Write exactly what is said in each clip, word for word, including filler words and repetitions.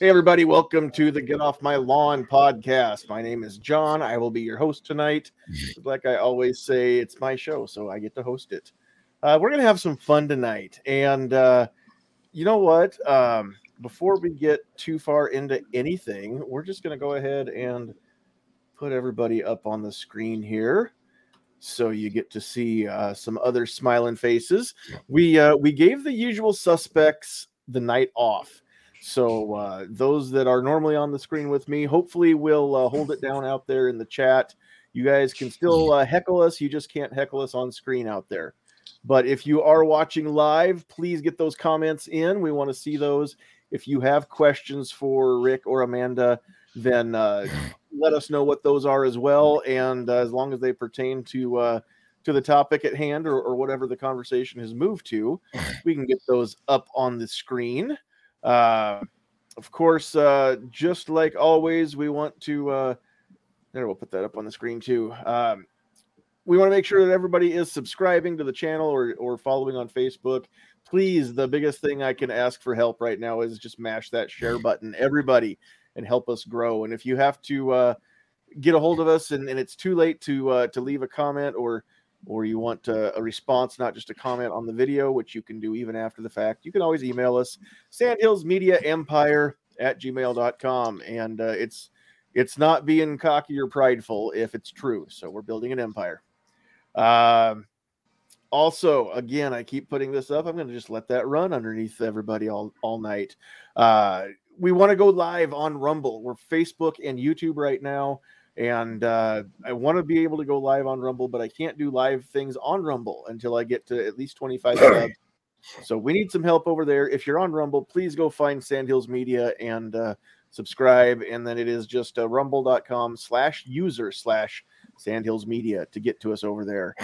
Hey, everybody. Welcome to the Get Off My Lawn podcast. My name is John. I will be your host tonight. Like I always say, it's my show, so I get to host it. Uh, we're going to have some fun tonight. And uh, you know what? Um, before we get too far into anything, we're just going to go ahead and put everybody up on the screen here, so you get to see uh, some other smiling faces. We, uh, we gave the usual suspects the night off. So uh, those that are normally on the screen with me, hopefully we'll uh, hold it down out there in the chat. You guys can still uh, heckle us. You just can't heckle us on screen out there. But if you are watching live, please get those comments in. We want to see those. If you have questions for Rick or Amanda, then uh, let us know what those are as well. And uh, as long as they pertain to uh, to the topic at hand or, or whatever the conversation has moved to, we can get those up on the screen. Uh, of course, uh, just like always, we want to, uh, there, we'll put that up on the screen too. Um, we want to make sure that everybody is subscribing to the channel or, or following on Facebook. Please, the biggest thing I can ask for help right now is just mash that share button, everybody, and help us grow. And if you have to, uh, get a hold of us and, and it's too late to, uh, to leave a comment or, or you want a, a response, not just a comment on the video, which you can do even after the fact, you can always email us, sandhills media empire at gmail dot com. And uh, it's it's not being cocky or prideful if it's true. So we're building an empire. Uh, also, again, I keep putting this up. I'm going to just let that run underneath everybody all, all night. Uh, we want to go live on Rumble. We're Facebook and YouTube right now. And uh, I want to be able to go live on Rumble, but I can't do live things on Rumble until I get to at least twenty-five subs. So we need some help over there. If you're on Rumble, please go find Sandhills Media and uh, subscribe. And then it is just uh, rumble.com slash user slash Sandhills Media to get to us over there.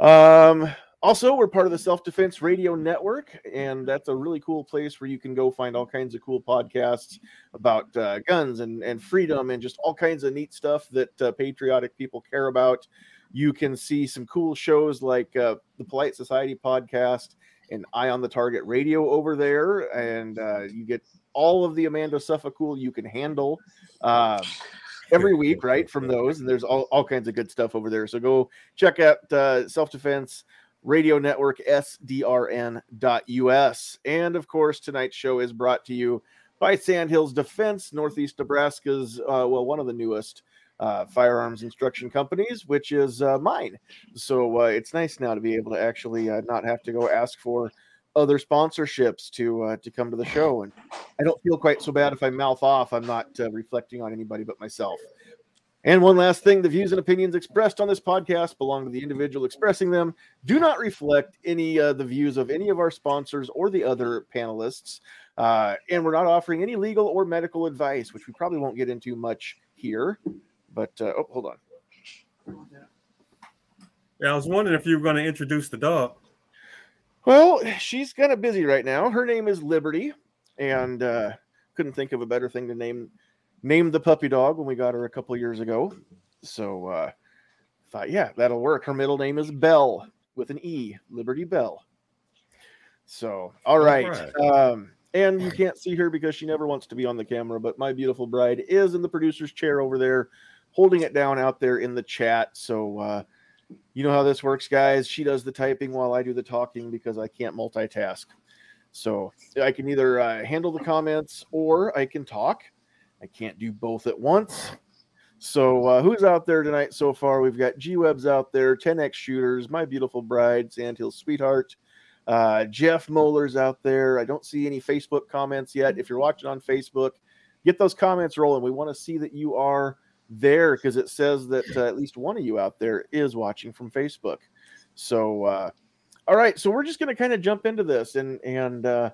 Um, also, we're part of the Self-Defense Radio Network, and that's a really cool place where you can go find all kinds of cool podcasts about uh, guns and, and freedom and just all kinds of neat stuff that uh, patriotic people care about. You can see some cool shows like uh, the Polite Society podcast and Eye on the Target radio over there, and uh, you get all of the Amanda Suffecool you can handle uh, every week, right, from those. And there's all, all kinds of good stuff over there. So go check out uh, Self-Defense Radio Network, S D R N dot U S. And, of course, tonight's show is brought to you by Sandhills Defense, Northeast Nebraska's, uh, well, one of the newest uh, firearms instruction companies, which is uh, mine. So uh, it's nice now to be able to actually uh, not have to go ask for other sponsorships to uh, to come to the show. And I don't feel quite so bad if I mouth off. I'm not uh, reflecting on anybody but myself. And one last thing, the views and opinions expressed on this podcast belong to the individual expressing them, do not reflect any of uh, the views of any of our sponsors or the other panelists. Uh, and we're not offering any legal or medical advice, which we probably won't get into much here. But, uh, oh, hold on. Yeah, I was wondering if you were going to introduce the dog. Well, she's kind of busy right now. Her name is Liberty, and uh, couldn't think of a better thing to name Named the puppy dog when we got her a couple years ago. So I uh, thought, yeah, that'll work. Her middle name is Bell with an E, Liberty Bell. So, all right. All right. Um, and you can't see her because she never wants to be on the camera, but my beautiful bride is in the producer's chair over there, holding it down out there in the chat. So uh, you know how this works, guys. She does the typing while I do the talking because I can't multitask. So I can either uh, handle the comments or I can talk. I can't do both at once. So uh, who's out there tonight so far? We've got G-Webs out there, ten X Shooters, My Beautiful Bride, Sandhills Sweetheart, uh, Jeff Moeller's out there. I don't see any Facebook comments yet. If you're watching on Facebook, get those comments rolling. We want to see that you are there because it says that uh, at least one of you out there is watching from Facebook. So, uh, all right. So we're just going to kind of jump into this. And, and uh,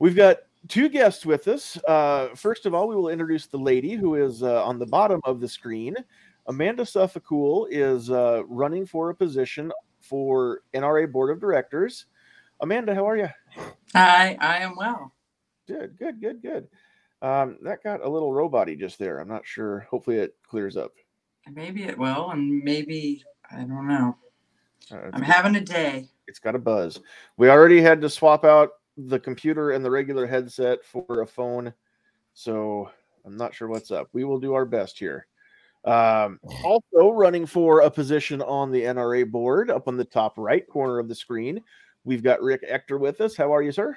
we've got two guests with us. Uh, first of all, we will introduce the lady who is uh, on the bottom of the screen. Amanda Suffecool is uh, running for a position for N R A Board of Directors. Amanda, how are you? Hi, I am well. Good, good, good, good. Um, that got a little robot-y just there. I'm not sure. Hopefully it clears up. Maybe it will, and maybe, I don't know. Uh, I'm having a day. It's got a buzz. We already had to swap out the computer and the regular headset for a phone So I'm not sure what's up. We will do our best here. Um, also running for a position on the N R A board up on the top right corner of the screen. We've got Rick Ector with us. How are you, sir?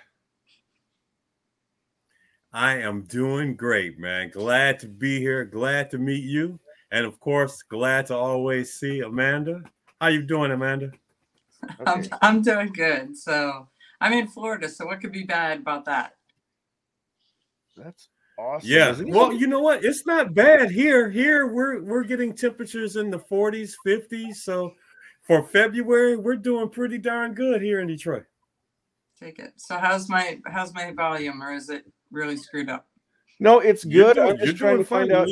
I am doing great, man. Glad to be here. Glad to meet you. And, of course, glad to always see Amanda. How you doing, Amanda? Okay. I'm, I'm doing good. So I'm in Florida, so what could be bad about that? That's awesome. Yeah. Well, you know what? It's not bad here. Here we're we're getting temperatures in the forties, fifties. So for February, we're doing pretty darn good here in Detroit. Take it. So how's my how's my volume, or is it really screwed up? No, it's good. Doing, I'm just trying to find out.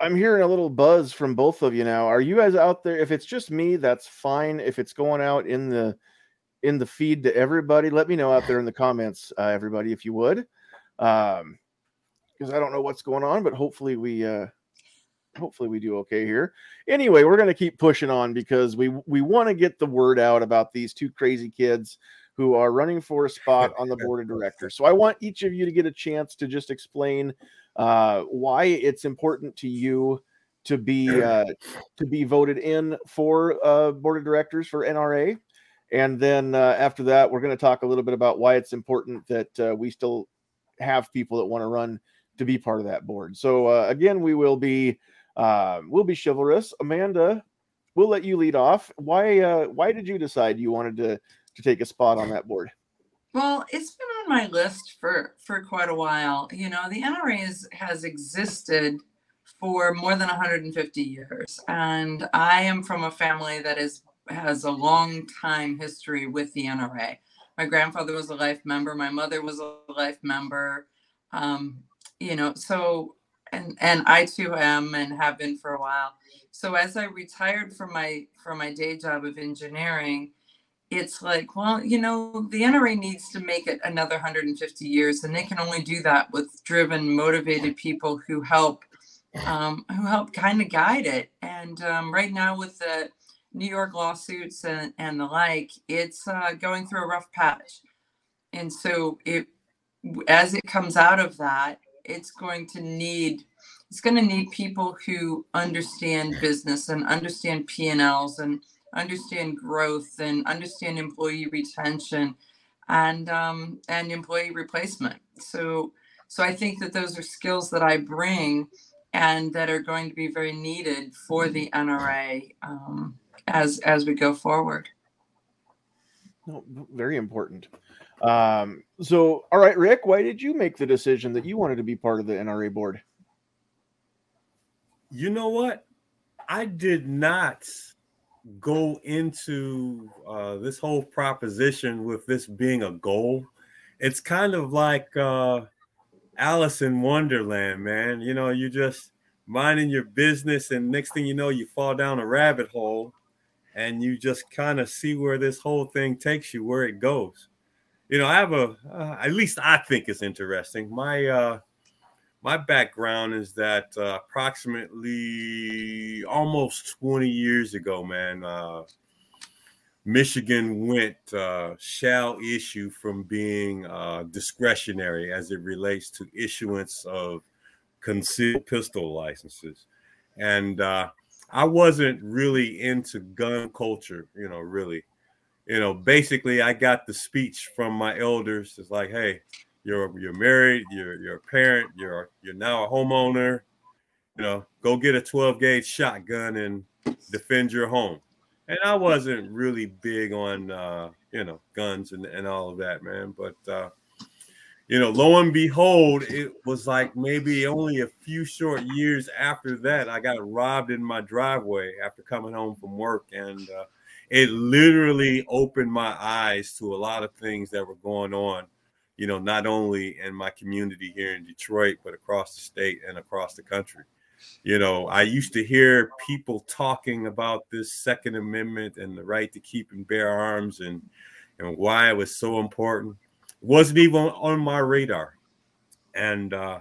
I'm hearing a little buzz from both of you now. Are you guys out there? If it's just me, that's fine. If it's going out in the in the feed to everybody, let me know out there in the comments, uh, everybody, if you would, um, because I don't know what's going on, but hopefully we uh, hopefully we do okay here. Anyway, we're going to keep pushing on because we we want to get the word out about these two crazy kids who are running for a spot on the board of directors. So I want each of you to get a chance to just explain uh why it's important to you to be uh to be voted in for uh board of directors for N R A, and then uh, after that we're going to talk a little bit about why it's important that uh, we still have people that want to run to be part of that board. So uh, again, we will be uh we'll be chivalrous. Amanda, we'll let you lead off. Why uh why did you decide you wanted to to take a spot on that board? Well, it's been on my list for, for quite a while. You know, the N R A is, has existed for more than one hundred fifty years. And I am from a family that is has a long time history with the N R A. My grandfather was a life member. My mother was a life member. Um, you know, so, and, and I too am and have been for a while. So as I retired from my, from my day job of engineering, it's like, well, you know, the N R A needs to make it another one hundred fifty years, and they can only do that with driven, motivated people who help, um, who help kind of guide it. And um, right now, with the New York lawsuits and, and the like, it's uh, going through a rough patch. And so, it as it comes out of that, it's going to need it's going to need people who understand business and understand P and L's and understand growth and understand employee retention and um, and employee replacement. So so I think that those are skills that I bring and that are going to be very needed for the N R A um, as as we go forward. No, very important. Um, so, all right, Rick, why did you make the decision that you wanted to be part of the N R A board? You know what? I did not go into uh, this whole proposition with this being a goal. It's kind of like uh, Alice in Wonderland, man. You know, you're just minding your business, and next thing you know, you fall down a rabbit hole, and you just kind of see where this whole thing takes you, where it goes. You know, I have a, uh, at least I think it's interesting. My uh, my background is that uh, approximately almost twenty years ago, man, uh, Michigan went uh, shall issue from being uh, discretionary as it relates to issuance of concealed pistol licenses. And uh, I wasn't really into gun culture, you know, really. You know, basically, I got the speech from my elders. It's like, hey, You're you're married, you're you're a parent, you're you're now a homeowner, you know, go get a twelve gauge shotgun and defend your home. And I wasn't really big on, uh, you know, guns and, and all of that, man. But, uh, you know, lo and behold, it was like maybe only a few short years after that, I got robbed in my driveway after coming home from work. And uh, it literally opened my eyes to a lot of things that were going on, you know, not only in my community here in Detroit, but across the state and across the country. You know, I used to hear people talking about this Second Amendment and the right to keep and bear arms and, and why it was so important. It wasn't even on my radar. And uh,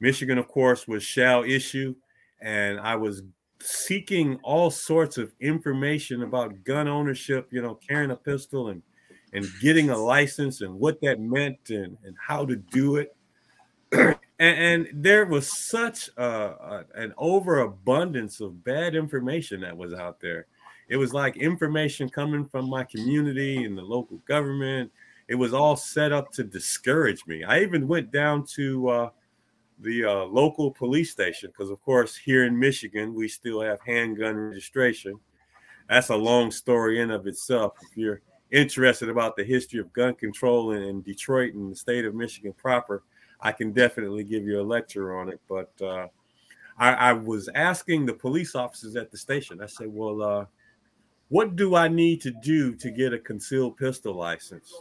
Michigan, of course, was shall issue. And I was seeking all sorts of information about gun ownership, you know, carrying a pistol and and getting a license and what that meant and, and how to do it. And, and there was such a, a, an overabundance of bad information that was out there. It was like information coming from my community and the local government. It was all set up to discourage me. I even went down to uh, the uh, local police station because, of course, here in Michigan, we still have handgun registration. That's a long story in of itself. If you're interested about the history of gun control in, in Detroit and the state of Michigan proper, I can definitely give you a lecture on it. But uh, I, I was asking the police officers at the station. I said, well, uh, what do I need to do to get a concealed pistol license?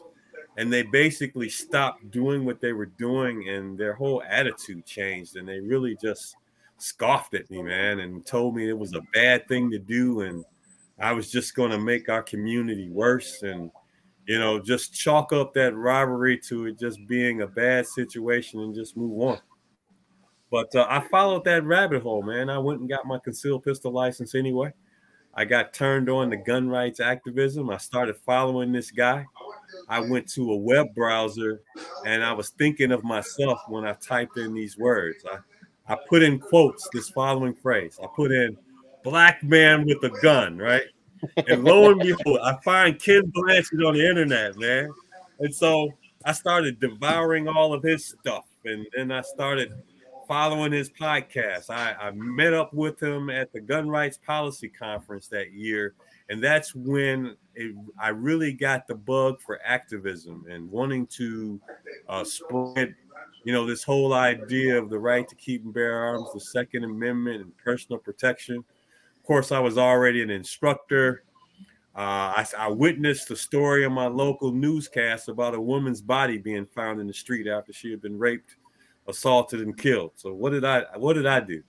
And they basically stopped doing what they were doing, and their whole attitude changed. And they really just scoffed at me, man, and told me it was a bad thing to do. And I was just going to make our community worse. And you know, just chalk up that robbery to it just being a bad situation and just move on. But uh, I followed that rabbit hole, man. I went and got my concealed pistol license anyway. I got turned on to gun rights activism. I started following this guy. I went to a web browser, and I was thinking of myself when I typed in these words. I, I put in quotes this following phrase. I put in black man with a gun, right? And lo and behold, I find Kenn Blanchard on the internet, man. And so I started devouring all of his stuff, and then I started following his podcast. I, I met up with him at the Gun Rights Policy Conference that year, and that's when it, I really got the bug for activism and wanting to uh, spread, you know, this whole idea of the right to keep and bear arms, the Second Amendment, and personal protection. Of course, I was already an instructor. Uh, I, I witnessed the story on my local newscast about a woman's body being found in the street after she had been raped, assaulted, and killed. So what did I what did I do?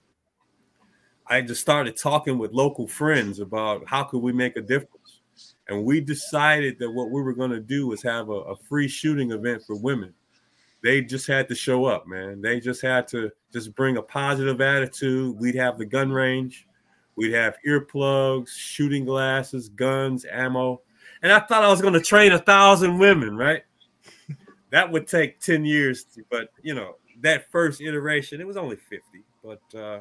I just started talking with local friends about how could we make a difference. And we decided that what we were going to do was have a, a free shooting event for women. They just had to show up, man. They just had to just bring a positive attitude. We'd have the gun range. We'd have earplugs, shooting glasses, guns, ammo. And I thought I was going to train a thousand women, right? That would take ten years. To, but, you know, that first iteration, it was only fifty. But uh,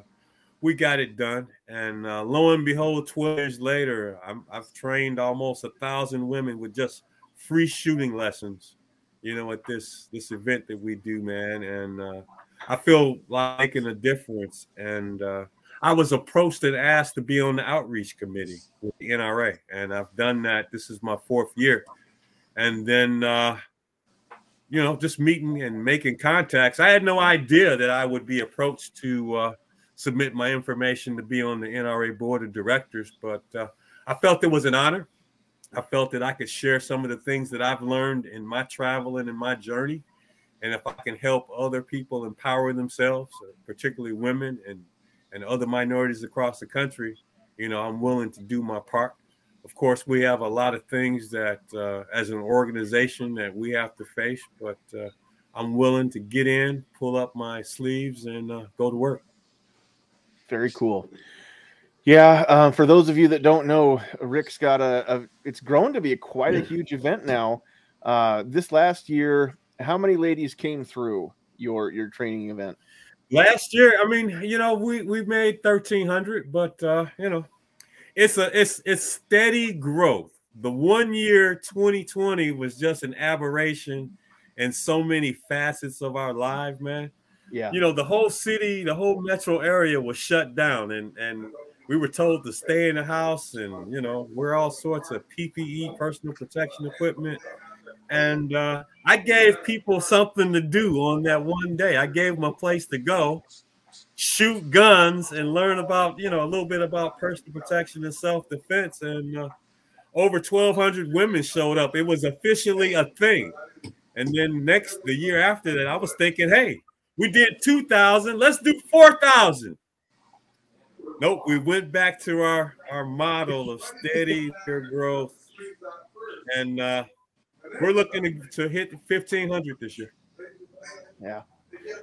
we got it done. And uh, lo and behold, twelve years later, I'm, I've trained almost a thousand women with just free shooting lessons, you know, at this, this event that we do, man. And uh, I feel like making a difference. And uh, I was approached and asked to be on the outreach committee with the N R A, and I've done that. This is my fourth year. And then, uh, you know, just meeting and making contacts. I had no idea that I would be approached to uh, submit my information to be on the N R A board of directors, but uh, I felt it was an honor. I felt that I could share some of the things that I've learned in my travel and in my journey. And if I can help other people empower themselves, particularly women and and other minorities across the country, you know, I'm willing to do my part. Of course, we have a lot of things that uh, as an organization that we have to face, but uh, I'm willing to get in, pull up my sleeves, and uh, go to work. Very cool. Yeah, uh, for those of you that don't know, Rick's got a, a it's grown to be a, quite a huge event now. Uh, this last year, how many ladies came through your your training event? Last year, I mean, you know, we, we made thirteen hundred, but, uh, you know, it's a it's it's steady growth. The one year, twenty twenty, was just an aberration in so many facets of our life, man. Yeah. You know, the whole city, the whole metro area was shut down, and, and we were told to stay in the house and, you know, wear all sorts of P P E, personal protection equipment. And uh, I gave people something to do on that one day. I gave them a place to go, shoot guns, and learn about, you know, a little bit about personal protection and self-defense. And uh, over twelve hundred women showed up. It was officially a thing. And then next, the year after that, I was thinking, hey, we did two thousand. Let's do four thousand. Nope, we went back to our, our model of steady growth. And uh we're looking to hit fifteen hundred this year. Yeah.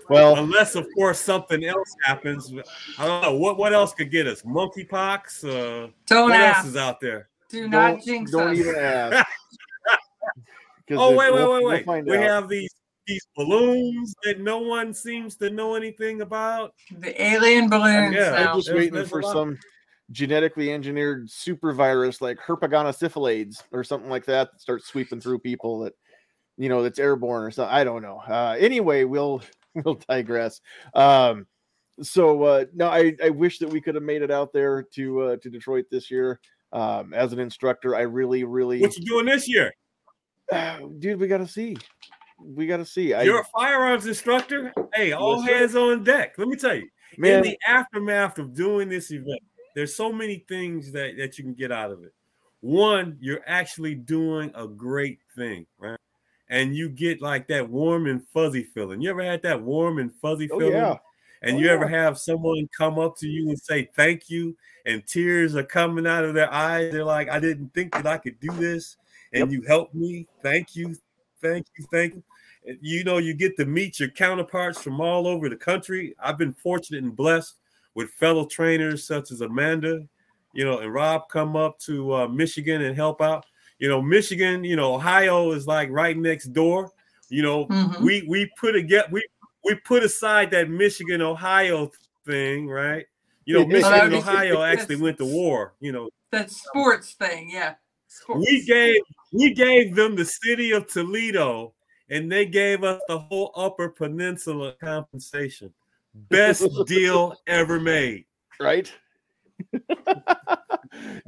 Well, unless, of course, something else happens. I don't know. What What else could get us? Monkeypox? Uh, don't what ask. Else is out there? Do not don't, jinx don't us. Don't even ask. oh, wait, we'll, wait, wait, wait. We'll we out. have these these balloons that no one seems to know anything about. The alien balloons. Yeah, now. I'm just there's, waiting there's for some genetically engineered super virus like herpagona or something like that that starts sweeping through people that, you know, that's airborne or something. I don't know. Uh, anyway, we'll we'll digress. Um, so uh, no, I, I wish that we could have made it out there to uh, to Detroit this year. Um, as an instructor, I really, really. What you doing this year? Uh, dude, we got to see. We got to see. I, You're a firearms instructor? Hey, all hands on deck. Let me tell you, man, in the aftermath of doing this event, there's so many things that, that you can get out of it. One, you're actually doing a great thing, right? And you get like that warm and fuzzy feeling. You ever had that warm and fuzzy feeling? Oh, yeah. And oh, you yeah. ever have someone come up to you and say thank you, and tears are coming out of their eyes? They're like, I didn't think that I could do this. And yep. you helped me. Thank you. Thank you. Thank you. You know, you get to meet your counterparts from all over the country. I've been fortunate and blessed with fellow trainers such as Amanda, you know, and Rob come up to uh, Michigan and help out. You know, Michigan, you know, Ohio is like right next door. You know, mm-hmm. we we put a, we, we put aside that Michigan, Ohio thing, right? You know, Michigan and Ohio actually went to war, you know. That sports thing, yeah. Sports. We gave we gave them the city of Toledo, and they gave us the whole Upper Peninsula compensation. Best deal ever made. Right?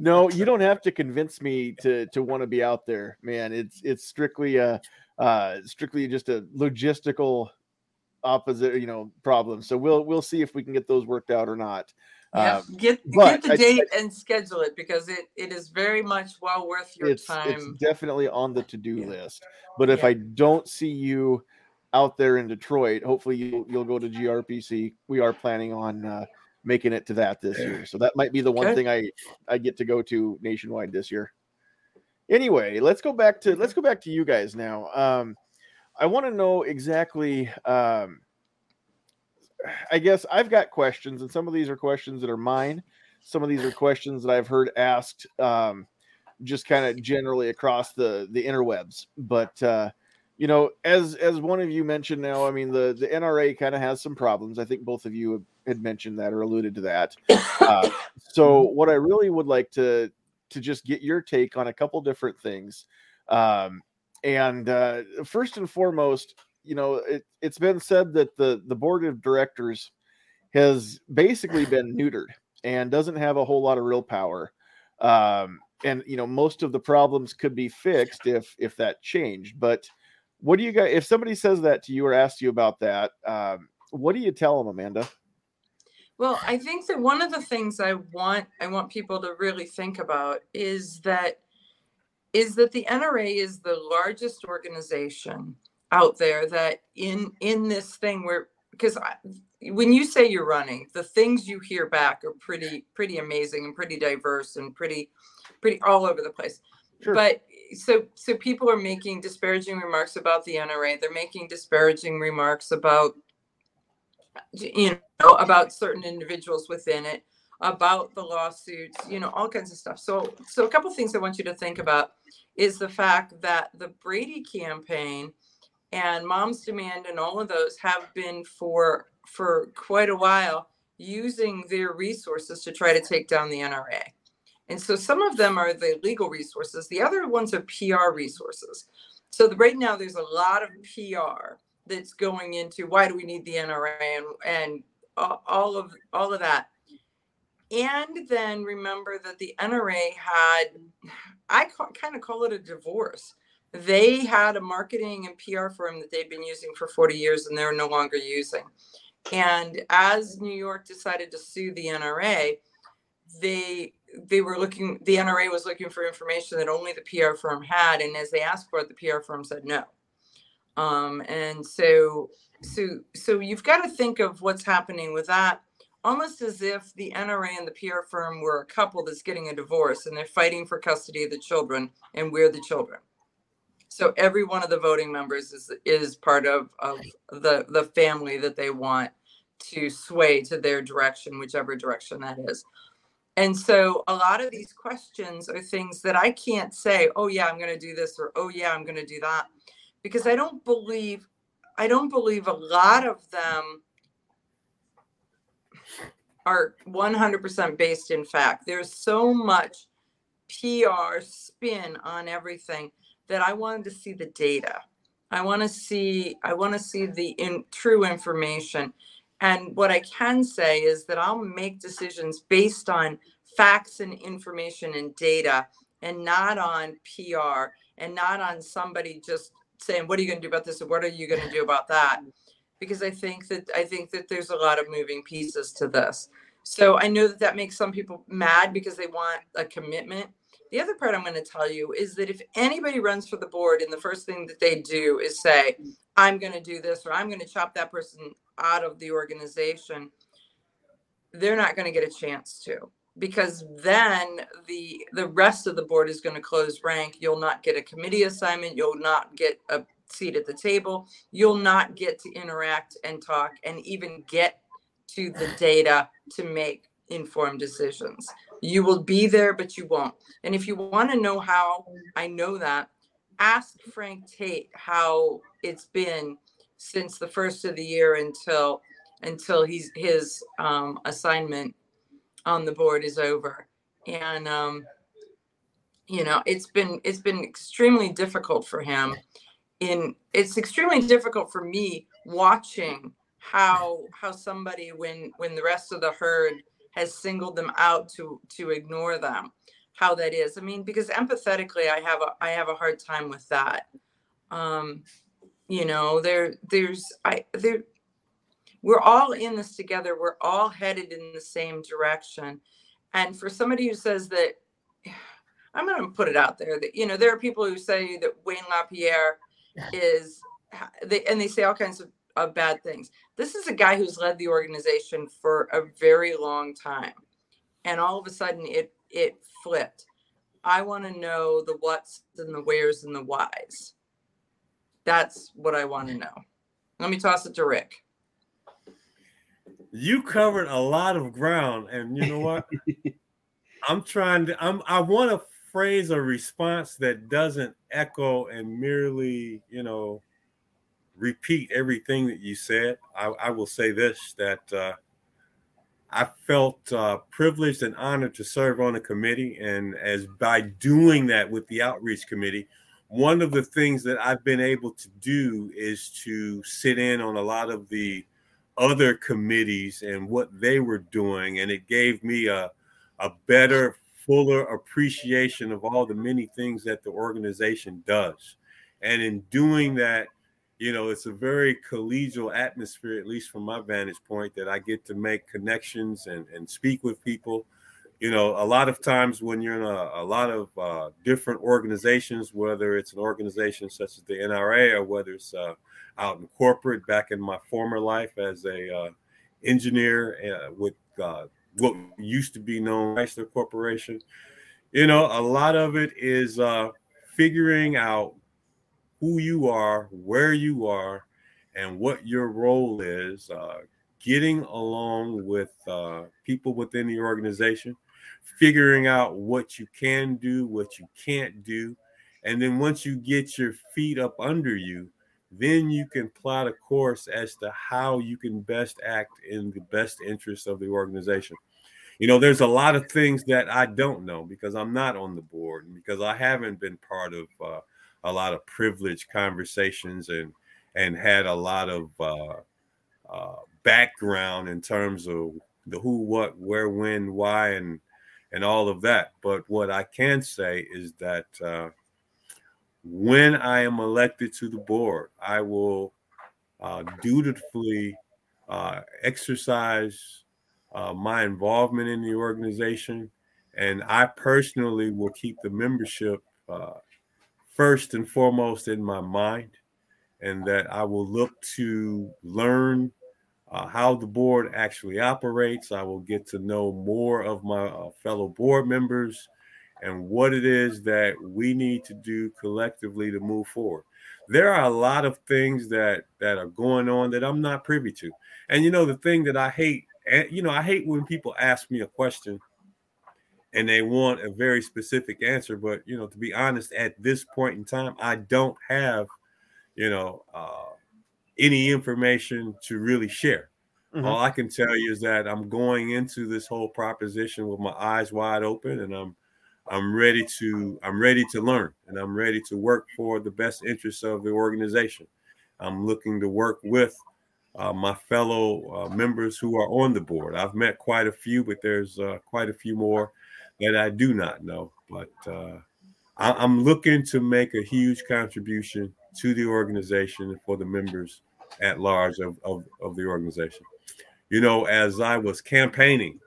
No, you don't have to convince me to to want to be out there, man. It's it's strictly a uh, strictly just a logistical opposite, you know, problem. So we'll we'll see if we can get those worked out or not. Yeah, um, get get the I, date I, and schedule it, because it, it is very much well worth your it's, time. It's definitely on the to-do yeah. list. But if yeah. I don't see you out there in Detroit, hopefully you, you'll go to G R P C. We are planning on uh, making it to that this year. So that might be the one okay. thing I, I get to go to nationwide this year. Anyway, let's go back to let's go back to you guys now. Um, I want to know exactly um, – I guess I've got questions, and some of these are questions that are mine. Some of these are questions that I've heard asked um, just kind of generally across the, the interwebs. But, uh, you know, as as one of you mentioned now, I mean, the, the N R A kind of has some problems. I think both of you had mentioned that or alluded to that. Uh, so what I really would like to to just get your take on a couple different things. Um, and uh, first and foremost, you know, it, it's been said that the, the board of directors has basically been neutered and doesn't have a whole lot of real power. Um, and, you know, most of the problems could be fixed if if that changed. But what do you guys, if somebody says that to you or asks you about that, um, what do you tell them, Amanda? Well, I think that one of the things I want I want people to really think about is that is that the N R A is the largest organization out there that in in this thing where, because when you say you're running, the things you hear back are pretty pretty amazing and pretty diverse and pretty pretty all over the place. Sure. But so so people are making disparaging remarks about the N R A. They're making disparaging remarks about, you know, about certain individuals within it, about the lawsuits, you know, all kinds of stuff. So so a couple of things I want you to think about is the fact that the Brady campaign and Moms Demand and all of those have been for for quite a while using their resources to try to take down the N R A. And so some of them are the legal resources. The other ones are P R resources. So the, right now there's a lot of P R that's going into why do we need the N R A and, and all of all of that. And then remember that the N R A had, I ca- kind of call it a divorce. They had a marketing and P R firm that they've been using for forty years and they're no longer using. And as New York decided to sue the N R A, they they were looking, the N R A was looking for information that only the P R firm had. And as they asked for it, the P R firm said no. Um, and so, so, so you've got to think of what's happening with that, almost as if the N R A and the P R firm were a couple that's getting a divorce and they're fighting for custody of the children, and we're the children. So every one of the voting members is is part of, of the, the family that they want to sway to their direction, whichever direction that is. And so a lot of these questions are things that I can't say, oh, yeah, I'm going to do this, or oh, yeah, I'm going to do that, because I don't believe I don't believe a lot of them are one hundred percent based in fact. There's so much P R spin on everything that I wanted to see the data. I want to see, I want to see the in, true information. And what I can say is that I'll make decisions based on facts and information and data, and not on P R, and not on somebody just saying, what are you going to do about this? And what are you going to do about that? Because I think that, I think that there's a lot of moving pieces to this. So I know that that makes some people mad because they want a commitment. The other part I'm going to tell you is that if anybody runs for the board and the first thing that they do is say, I'm going to do this, or I'm going to chop that person out of the organization, they're not going to get a chance to, because then the the rest of the board is going to close rank. You'll not get a committee assignment. You'll not get a seat at the table. You'll not get to interact and talk and even get to the data to make informed decisions. You will be there, but you won't. And if you want to know how I know that, ask Frank Tate how it's been since the first of the year until until he's, his um, assignment on the board is over. And, um, you know, it's been it's been extremely difficult for him. In it's extremely difficult for me watching how how somebody, when when the rest of the herd has singled them out to to ignore them, how that is. I mean, because empathetically, I have a I have a hard time with that. Um, you know, there there's I there we're all in this together. We're all headed in the same direction. And for somebody who says that, I'm going to put it out there that, you know, there are people who say that Wayne LaPierre is, they, and they say all kinds of, of bad things. This is a guy who's led the organization for a very long time. And all of a sudden it, it flipped. I want to know the what's and the where's and the why's. That's what I want to know. Let me toss it to Rick. You covered a lot of ground, and you know what? I'm trying to, I'm, I want to phrase a response that doesn't echo and merely, you know, repeat everything that you said. I, I will say this, that uh, I felt uh, privileged and honored to serve on a committee. And as by doing that with the outreach committee, one of the things that I've been able to do is to sit in on a lot of the other committees and what they were doing. And it gave me a, a better, fuller appreciation of all the many things that the organization does. And in doing that, you know, it's a very collegial atmosphere, at least from my vantage point, that I get to make connections and, and speak with people. You know, a lot of times when you're in a, a lot of uh, different organizations, whether it's an organization such as the N R A or whether it's uh, out in corporate, back in my former life as a uh, engineer uh, with uh, what used to be known as Chrysler Corporation, you know, a lot of it is uh, figuring out who you are, where you are, and what your role is, uh, getting along with uh, people within the organization, figuring out what you can do, what you can't do. And then once you get your feet up under you, then you can plot a course as to how you can best act in the best interest of the organization. You know, there's a lot of things that I don't know because I'm not on the board and because I haven't been part of uh, a lot of privileged conversations and and had a lot of uh, uh, background in terms of the who, what, where, when, why, and and all of that. But what I can say is that uh, when I am elected to the board, I will uh, dutifully uh, exercise uh, my involvement in the organization. And I personally will keep the membership uh, first and foremost in my mind, and that I will look to learn uh, how the board actually operates. I will get to know more of my uh, fellow board members and what it is that we need to do collectively to move forward. There are a lot of things that, that are going on that I'm not privy to. And, you know, the thing that I hate, you know, I hate when people ask me a question and they want a very specific answer. But, you know, to be honest, at this point in time, I don't have, you know, uh, any information to really share. Mm-hmm. All I can tell you is that I'm going into this whole proposition with my eyes wide open, and I'm I'm ready to I'm ready to learn, and I'm ready to work for the best interests of the organization. I'm looking to work with uh, my fellow uh, members who are on the board. I've met quite a few, but there's uh, quite a few more that I do not know. But uh, I- I'm looking to make a huge contribution to the organization and for the members at large of, of, of the organization. You know, as I was campaigning,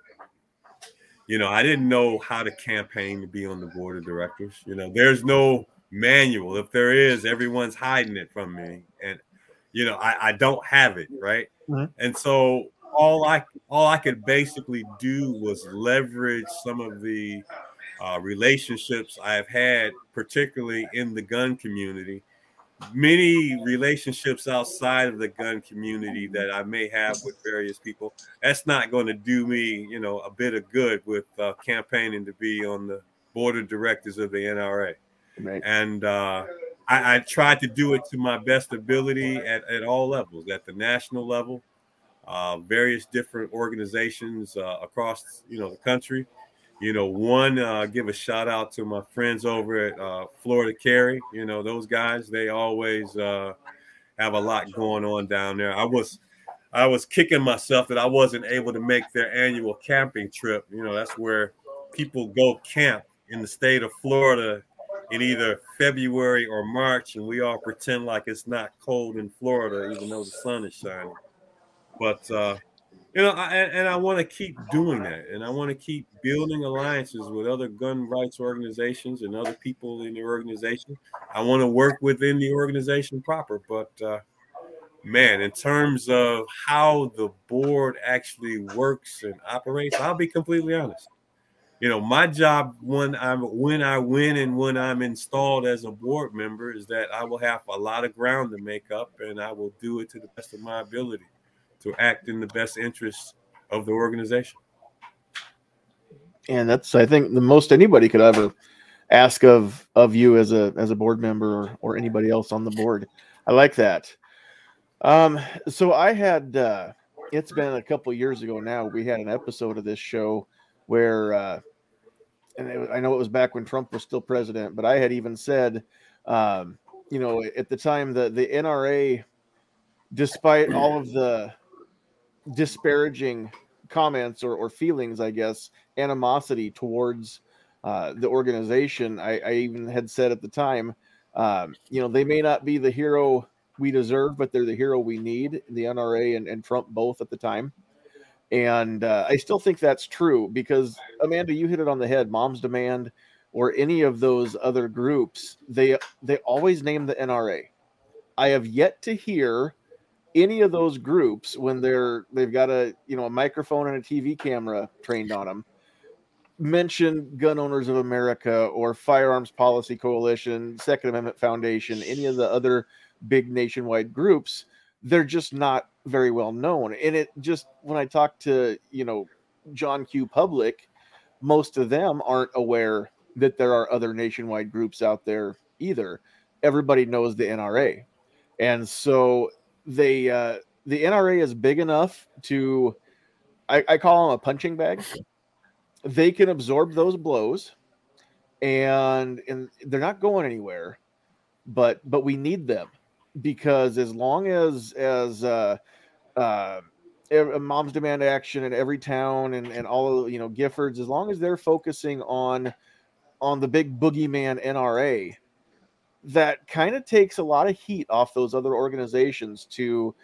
you know, I didn't know how to campaign to be on the board of directors. You know, there's no manual. If there is, everyone's hiding it from me. And, you know, I, I don't have it. Right. Mm-hmm. And so all I all I could basically do was leverage some of the uh, relationships I have had, particularly in the gun community. Many relationships outside of the gun community that I may have with various people, that's not going to do me, you know, a bit of good with uh, campaigning to be on the board of directors of the N R A. Right. And uh, I, I tried to do it to my best ability at, at all levels, at the national level, uh, various different organizations uh, across, you know, the country. You know, one, uh, give a shout out to my friends over at uh, Florida Carry. You know, those guys, they always uh, have a lot going on down there. I was I was kicking myself that I wasn't able to make their annual camping trip. You know, that's where people go camp in the state of Florida in either February or March. And we all pretend like it's not cold in Florida, even though the sun is shining. But uh You know, I, and I want to keep doing that, and I want to keep building alliances with other gun rights organizations and other people in the organization. I want to work within the organization proper, but uh, man, in terms of how the board actually works and operates, I'll be completely honest. You know, my job when I'm when I win and when I'm installed as a board member is that I will have a lot of ground to make up, and I will do it to the best of my ability to act in the best interest of the organization. And that's, I think, the most anybody could ever ask of, of you as a, as a board member or, or anybody else on the board. I like that. Um, so I had, uh, it's been a couple of years ago now, we had an episode of this show where, uh, and it, I know it was back when Trump was still president, but I had even said, um, you know, at the time the, the N R A, despite all of the disparaging comments or, or feelings, I guess, animosity towards uh, the organization. I, I even had said at the time, um, you know, they may not be the hero we deserve, but they're the hero we need. The N R A and, and Trump both at the time. And uh, I still think that's true because, Amanda, you hit it on the head. Moms Demand or any of those other groups, they they always name the N R A. I have yet to hear any of those groups when they're they've got a you know a microphone and a T V camera trained on them mention Gun Owners of America or Firearms Policy Coalition, Second Amendment Foundation, any of the other big nationwide groups. They're just not very well known. And it just when I talk to you know John Q. Public, most of them aren't aware that there are other nationwide groups out there either. Everybody knows the N R A. And so they uh, the N R A is big enough to, I, I call them a punching bag. They can absorb those blows, and and they're not going anywhere. But but we need them because as long as as uh, uh, Moms Demand Action in every town and and all of you know Giffords, as long as they're focusing on on the big boogeyman N R A. That kind of takes a lot of heat off those other organizations to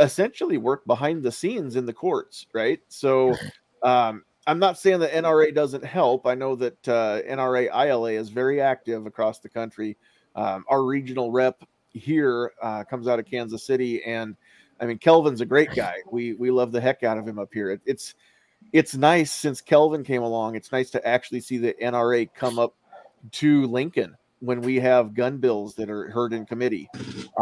essentially work behind the scenes in the courts, right? So um, I'm not saying that N R A doesn't help. I know that uh, N R A I L A is very active across the country. Um, our regional rep here uh, comes out of Kansas City, and I mean Kelvin's a great guy. We we love the heck out of him up here. It, it's it's nice since Kelvin came along. It's nice to actually see the N R A come up to Lincoln. When we have gun bills that are heard in committee,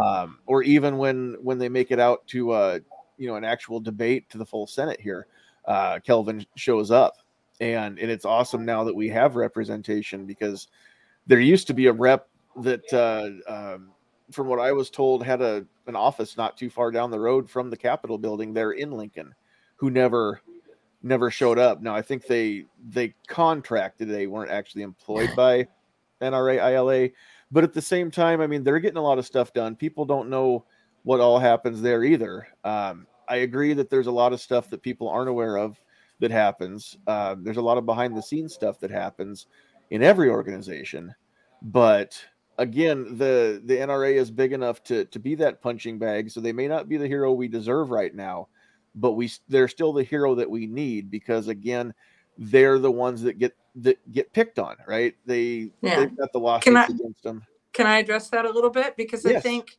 um, or even when, when they make it out to, uh, you know, an actual debate to the full Senate here, uh, Kelvin shows up and, and it's awesome now that we have representation because there used to be a rep that, uh, um, from what I was told had a an office not too far down the road from the Capitol building there in Lincoln, who never never showed up. Now, I think they they contracted. They weren't actually employed by N R A, I L A. But at the same time, I mean, they're getting a lot of stuff done. People don't know what all happens there either. Um, I agree that there's a lot of stuff that people aren't aware of that happens. Uh, there's a lot of behind-the-scenes stuff that happens in every organization. But again, the, the N R A is big enough to, to be that punching bag, so they may not be the hero we deserve right now, but we they're still the hero that we need because, again, they're the ones that get that get picked on, right? They, yeah. They've got the lawsuits against them. Can I address that a little bit? Because yes. I think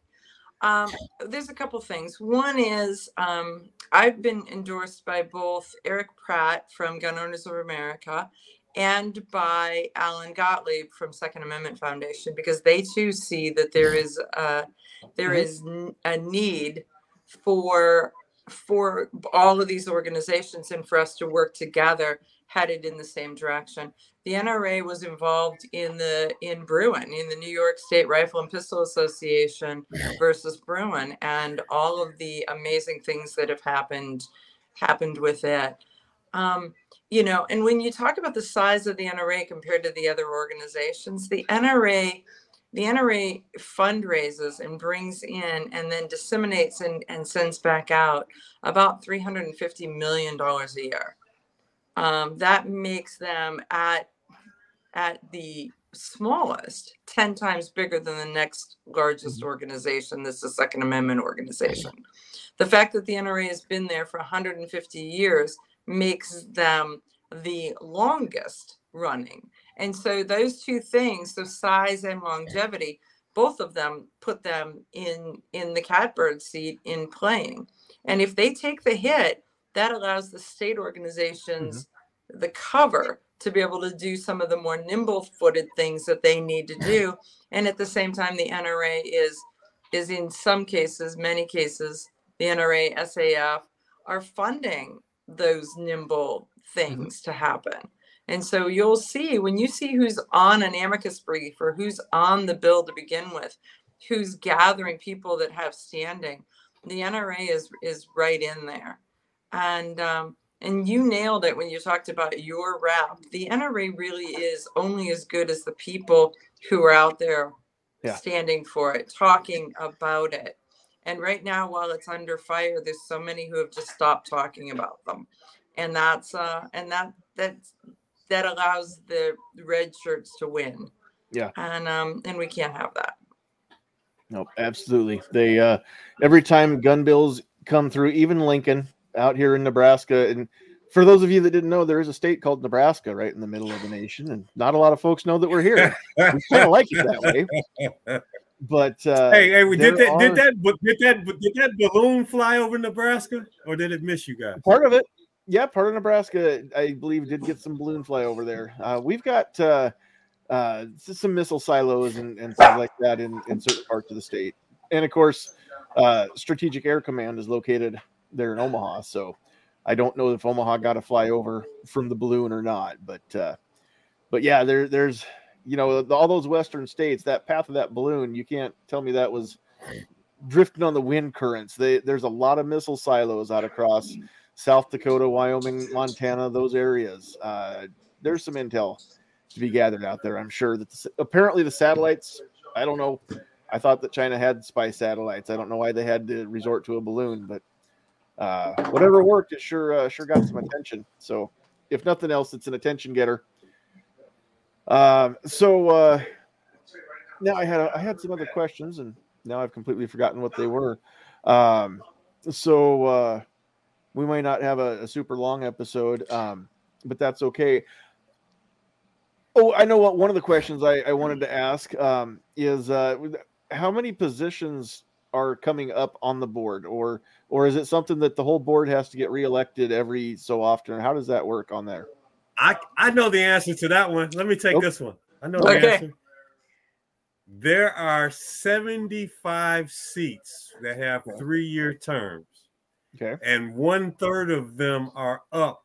um, there's a couple things. One is um, I've been endorsed by both Erich Pratt from Gun Owners of America and by Alan Gottlieb from Second Amendment Foundation, because they too see that there is a, there is a need for for all of these organizations and for us to work together headed in the same direction. The N R A was involved in the in Bruen, in the New York State Rifle and Pistol Association versus Bruen, and all of the amazing things that have happened happened with it. Um, you know, and when you talk about the size of the N R A compared to the other organizations, the N R A the N R A fundraises and brings in and then disseminates and, and sends back out about three hundred fifty million dollars a year. Um, that makes them at at the smallest ten times bigger than the next largest organization. That's the Second Amendment organization. The fact that the N R A has been there for one hundred fifty years makes them the longest running. And so those two things, so size and longevity, both of them put them in in the catbird seat in playing. And if they take the hit, that allows the state organizations mm-hmm. the cover to be able to do some of the more nimble-footed things that they need to do. And at the same time, the N R A is, is in some cases, many cases, the N R A, S A F, are funding those nimble things mm-hmm. to happen. And so you'll see, when you see who's on an amicus brief or who's on the bill to begin with, who's gathering people that have standing, the N R A is is right in there. And um, and you nailed it when you talked about your rep. The N R A really is only as good as the people who are out there yeah. standing for it, talking about it. And right now, while it's under fire, there's so many who have just stopped talking about them. And that's uh, and that that's that allows the red shirts to win. Yeah. And, um, and we can't have that. No, absolutely. They, uh, every time gun bills come through, even Lincoln out here in Nebraska. And for those of you that didn't know, there is a state called Nebraska right in the middle of the nation. And not a lot of folks know that we're here. We kind of like it that way. But, uh, Hey, hey, we did that, are... did that, did that, did that balloon fly over Nebraska, or did it miss you guys? Part of it. Yeah, part of Nebraska, I believe, did get some balloon fly over there. Uh, we've got uh, uh, some missile silos and, and things like that in, in certain parts of the state. And, of course, uh, Strategic Air Command is located there in Omaha. So I don't know if Omaha got a flyover from the balloon or not. But, uh, but yeah, there, there's, you know, all those western states, that path of that balloon, you can't tell me that was drifting on the wind currents. They, there's a lot of missile silos out across South Dakota, Wyoming, Montana, those areas. Uh, there's some intel to be gathered out there, I'm sure. That the, apparently the satellites, I don't know. I thought that China had spy satellites. I don't know why they had to resort to a balloon, but uh, whatever worked, it sure uh, sure got some attention. So if nothing else, it's an attention getter. Um, so uh, now I had a, I had some other questions, and now I've completely forgotten what they were. Um, so... Uh, We might not have a, a super long episode, um, but that's okay. Oh, I know what one of the questions I, I wanted to ask um, is uh, how many positions are coming up on the board, or or is it something that the whole board has to get reelected every so often? How does that work on there? I, I know the answer to that one. Let me take oh. this one. I know okay. the answer. There are seventy-five seats that have three-year terms. Okay. And one third of them are up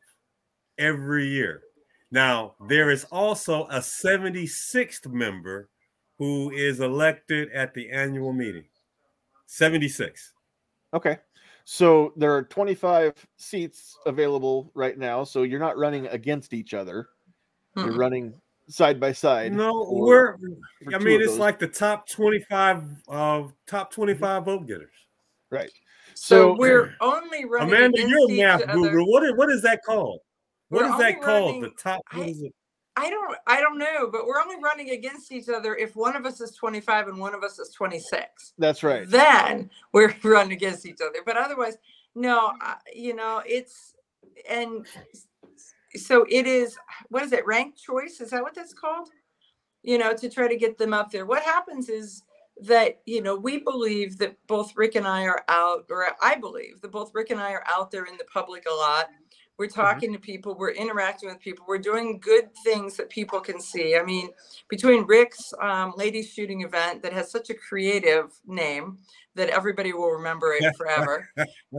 every year. Now, there is also a seventy-sixth member who is elected at the annual meeting. seventy-six. Okay. So there are twenty-five seats available right now. So you're not running against each other. Hmm. You're running side by side. No, for, we're, for I mean, it's those. Like the top twenty-five of uh, top twenty-five vote getters. Right. So, so we're only running. Amanda, you're a math guru. What is, what is that called? What we're is that called? Running, the top. What is it? I don't, I don't know, but we're only running against each other if one of us is twenty-five and one of us is twenty-six. That's right. Then we're running against each other. But otherwise, no, you know, it's, and so it is, what is it, ranked choice? Is that what that's called? You know, to try to get them up there. What happens is that, you know, we believe that both Rick and I are out, or I believe that both Rick and I are out there in the public a lot. We're talking mm-hmm. to people. We're interacting with people. We're doing good things that people can see. I mean, between Rick's um, ladies shooting event that has such a creative name that everybody will remember it forever,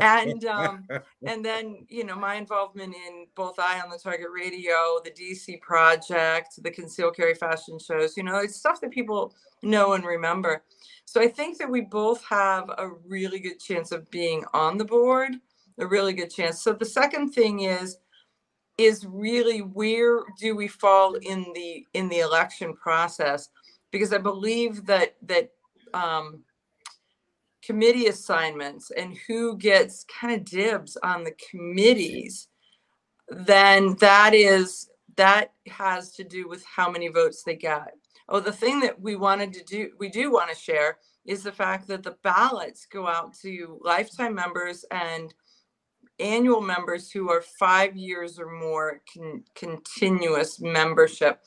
and um, and then you know my involvement in both Eye on the Target Radio, the D C Project, the Conceal Carry fashion shows. You know, it's stuff that people know and remember. So I think that we both have a really good chance of being on the board. A really good chance. So the second thing is, is really where do we fall in the in the election process? Because I believe that that um, committee assignments and who gets kind of dibs on the committees, then that is that has to do with how many votes they got. Oh, the thing that we wanted to do, we do want to share, is the fact that the ballots go out to lifetime members and annual members who are five years or more con- continuous membership,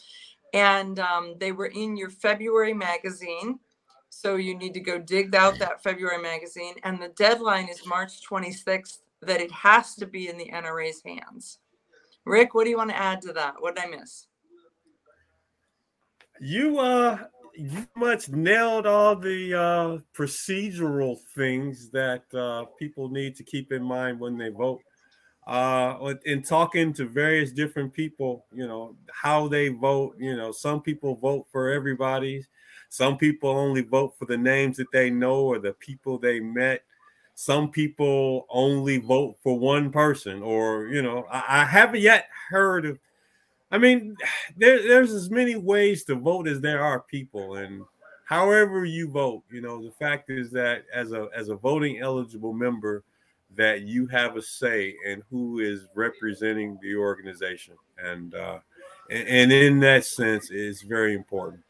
and um, they were in your February magazine, so you need to go dig out that February magazine, and the deadline is March twenty-sixth, that it has to be in the N R A's hands. Rick, what do you want to add to that? What did I miss? You uh you much nailed all the uh, procedural things that uh, people need to keep in mind when they vote. Uh, in talking to various different people, you know, how they vote, you know, some people vote for everybody. Some people only vote for the names that they know or the people they met. Some people only vote for one person or, you know, I, I haven't yet heard of, I mean, there, there's as many ways to vote as there are people, and however you vote, you know, the fact is that as a as a voting eligible member, that you have a say in who is representing the organization, and uh, and, and in that sense, it's very important.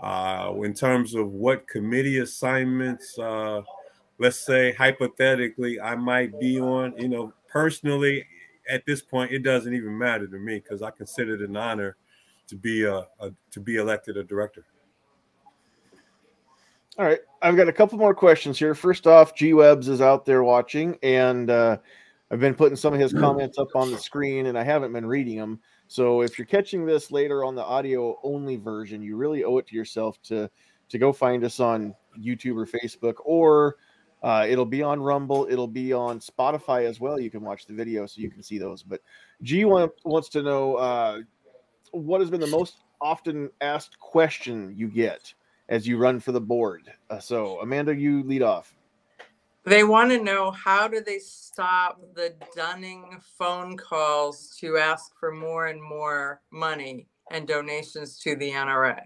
Uh, in terms of what committee assignments, uh, let's say hypothetically, I might be on, you know, personally. At this point, it doesn't even matter to me because I consider it an honor to be a, a to be elected a director. All right, I've got a couple more questions here. First off, G Webbs is out there watching, and uh, I've been putting some of his comments up on the screen, and I haven't been reading them. So if you're catching this later on the audio only version, you really owe it to yourself to to go find us on YouTube or Facebook, or Uh, it'll be on Rumble. It'll be on Spotify as well. You can watch the video so you can see those. But G wants to know uh, what has been the most often asked question you get as you run for the board. Uh, so, Amanda, you lead off. They want to know, how do they stop the dunning phone calls to ask for more and more money and donations to the N R A?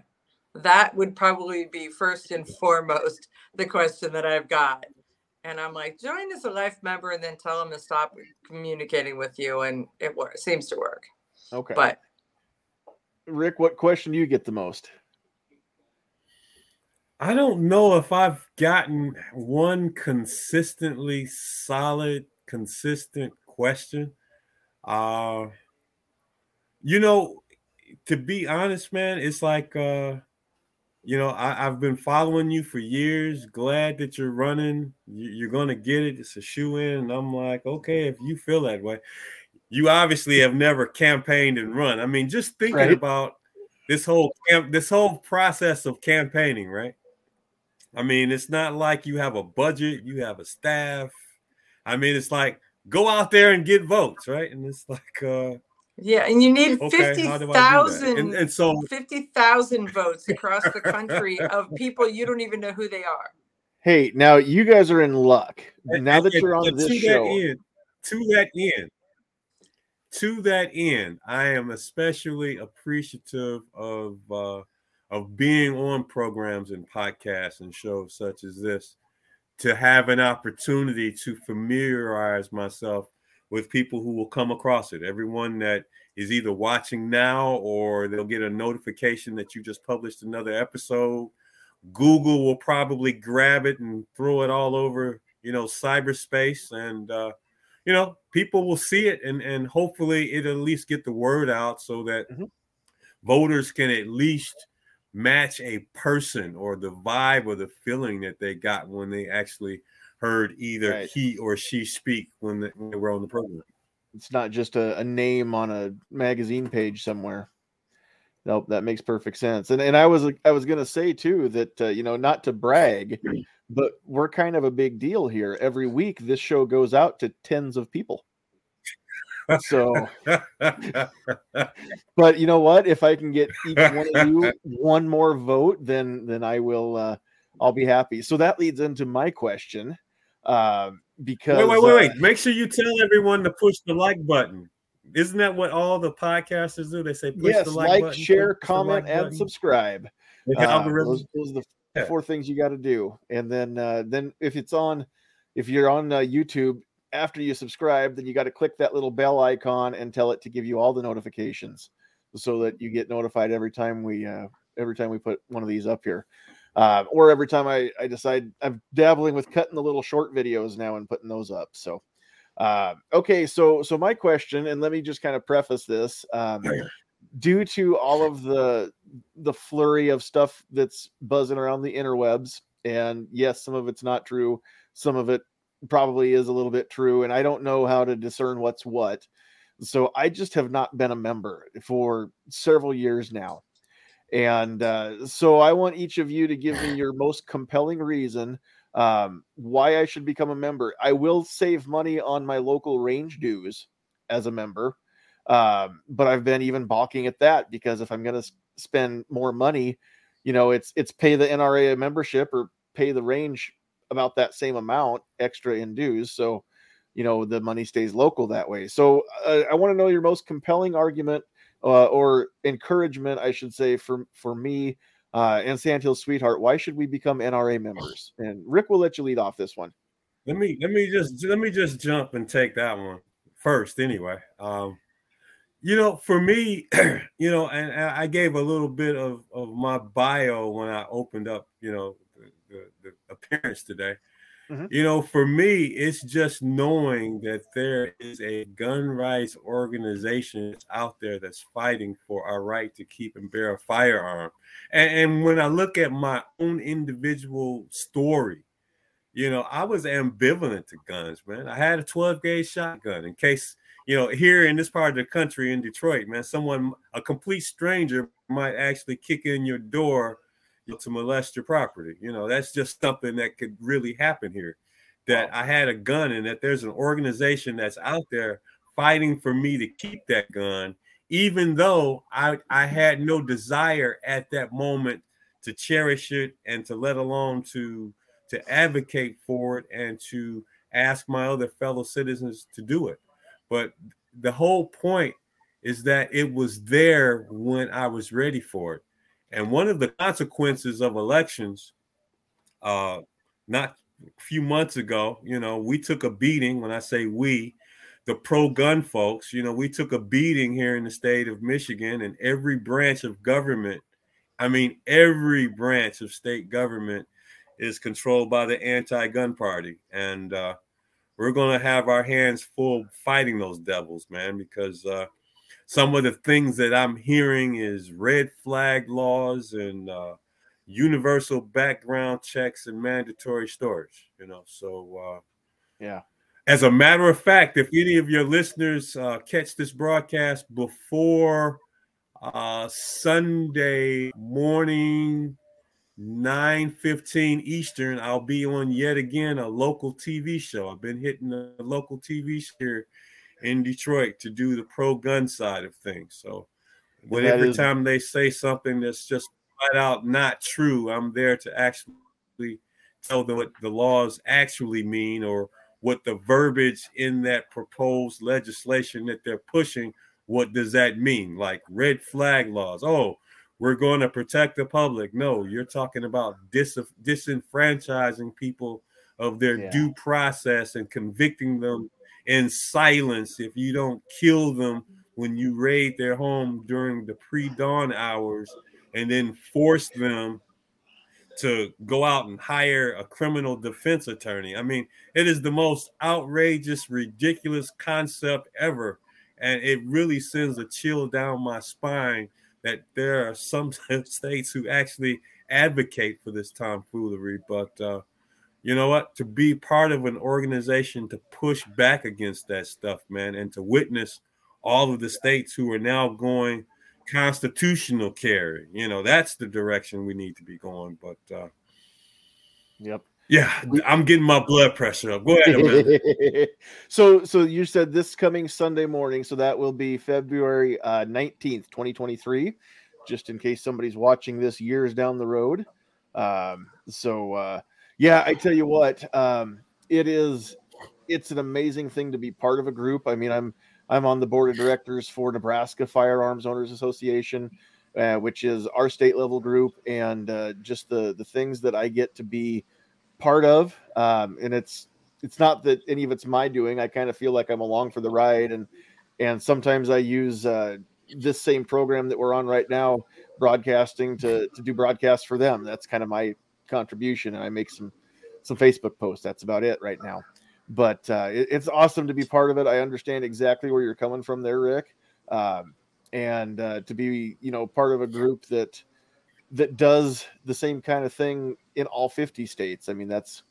That would probably be first and foremost the question that I've got. And I'm like, join as a life member and then tell them to stop communicating with you. And it works, seems to work. Okay. But Rick, what question do you get the most? I don't know if I've gotten one consistently solid, consistent question. Uh, you know, to be honest, man, it's like, uh, you know, I, I've been following you for years. Glad that you're running. You, you're going to get it. It's a shoe-in. And I'm like, okay, if you feel that way. You obviously have never campaigned and run. I mean, just thinking right. about this whole camp, this whole process of campaigning, right? I mean, it's not like you have a budget. You have a staff. I mean, it's like, go out there and get votes, right? And it's like... uh Yeah, and you need okay, fifty thousand and, and so... fifty thousand votes across the country of people you don't even know who they are. Hey, now you guys are in luck. Now that you're on this show. To that end, to that end, I am especially appreciative of uh, of being on programs and podcasts and shows such as this, to have an opportunity to familiarize myself with people who will come across it. Everyone that is either watching now or they'll get a notification that you just published another episode. Google will probably grab it and throw it all over, you know, cyberspace. And, uh, you know, people will see it and, and hopefully it'll at least get the word out so that mm-hmm. voters can at least match a person or the vibe or the feeling that they got when they actually heard either right. he or she speak when, the, when they were on the program. It's not just a, a name on a magazine page somewhere. Nope, that makes perfect sense. And and I was I was going to say, too, that, uh, you know, not to brag, but we're kind of a big deal here. Every week, this show goes out to tens of people. So, but you know what? If I can get each one of you one more vote, then then I will uh, I'll be happy. So that leads into my question. Uh, because wait, wait, wait, wait. Uh, make sure you tell everyone to push the like button. Isn't that what all the podcasters do? They say, push yes, the like, like button, share, comment, like and button. Subscribe. Uh, those, those are the four things you got to do. And then, uh, then if it's on, if you're on uh, YouTube after you subscribe, then you got to click that little bell icon and tell it to give you all the notifications, so that you get notified every time we uh, every time we put one of these up here, uh, or every time I I decide I'm dabbling with cutting the little short videos now and putting those up. So. Uh, okay, so so my question, and let me just kind of preface this, um, due to all of the the flurry of stuff that's buzzing around the interwebs, and yes, some of it's not true, some of it probably is a little bit true, and I don't know how to discern what's what. So I just have not been a member for several years now, and uh, so I want each of you to give me your most compelling reason Um, why I should become a member. I will save money on my local range dues as a member, um, but I've been even balking at that because if I'm going to spend more money, you know, it's it's pay the N R A membership or pay the range about that same amount extra in dues. So, you know, the money stays local that way. So uh, I want to know your most compelling argument uh, or encouragement, I should say, for for me. Uh, and Sandhills Sweetheart, why should we become N R A members? And Rick will let you lead off this one. Let me let me just let me just jump and take that one first. Anyway, um, you know, for me, you know, and, and I gave a little bit of, of my bio when I opened up, you know, the, the, the appearance today. Mm-hmm. You know, for me, it's just knowing that there is a gun rights organization out there that's fighting for our right to keep and bear a firearm. And, and when I look at my own individual story, you know, I was ambivalent to guns, man. I had a twelve gauge shotgun in case, you know, here in this part of the country in Detroit, man, someone, a complete stranger might actually kick in your door to molest your property. You know, that's just something that could really happen here, that wow. I had a gun and that there's an organization that's out there fighting for me to keep that gun, even though I, I had no desire at that moment to cherish it and to let alone to, to advocate for it and to ask my other fellow citizens to do it. But the whole point is that it was there when I was ready for it. And one of the consequences of elections, uh, not a few months ago, you know, we took a beating. When I say we, the pro-gun folks, you know, we took a beating here in the state of Michigan, and every branch of government, I mean, every branch of state government is controlled by the anti-gun party. And uh, we're going to have our hands full fighting those devils, man, because uh, some of the things that I'm hearing is red flag laws and uh, universal background checks and mandatory storage, you know. So, uh, yeah. As a matter of fact, if any of your listeners uh, catch this broadcast before uh, Sunday morning, nine fifteen Eastern, I'll be on yet again a local T V show. I've been hitting a local T V show here in Detroit to do the pro-gun side of things. So whenever is, time they say something that's just flat out not true, I'm there to actually tell them what the laws actually mean or what the verbiage in that proposed legislation that they're pushing, what does that mean? Like red flag laws. Oh, we're going to protect the public. No, you're talking about dis- disenfranchising people of their yeah. due process and convicting them in silence if you don't kill them when you raid their home during the pre-dawn hours and then force them to go out and hire a criminal defense attorney. I mean, it is the most outrageous, ridiculous concept ever. And it really sends a chill down my spine that there are some states who actually advocate for this tomfoolery. But uh, you know what? To be part of an organization to push back against that stuff, man, and to witness all of the states who are now going constitutional carry, you know, that's the direction we need to be going. But uh, yep, yeah, I'm getting my blood pressure up. Go ahead. so, so you said this coming Sunday morning, so that will be February uh, nineteenth, twenty twenty-three. Just in case somebody's watching this years down the road. Um, so uh, yeah, I tell you what, um, it is. It's an amazing thing to be part of a group. I mean, I'm. I'm on the board of directors for Nebraska Firearms Owners Association, uh, which is our state level group, and uh, just the the things that I get to be part of. Um, and it's it's not that any of it's my doing. I kind of feel like I'm along for the ride, and and sometimes I use uh, this same program that we're on right now, broadcasting to to do broadcasts for them. That's kind of my contribution, and I make some some Facebook posts. That's about it right now. But uh, it, it's awesome to be part of it. I understand exactly where you're coming from there, Rick. Um, and uh, to be, you know, part of a group that that does the same kind of thing in all fifty states. I mean, that's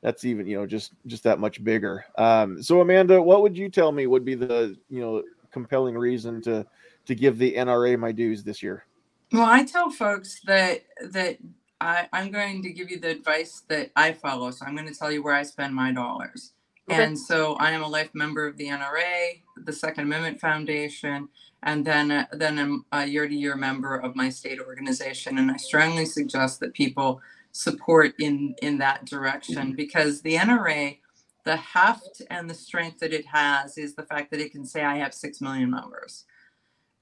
that's even, you know, just just that much bigger. Um, so, Amanda, what would you tell me would be the, you know, compelling reason to to give the N R A my dues this year? Well, I tell folks that that. I, I'm going to give you the advice that I follow. So I'm going to tell you where I spend my dollars. Okay. And so I am a life member of the N R A, the Second Amendment Foundation, and then, uh, then I'm a year-to-year member of my state organization. And I strongly suggest that people support in, in that direction, because the N R A, the heft and the strength that it has is the fact that it can say I have six million members.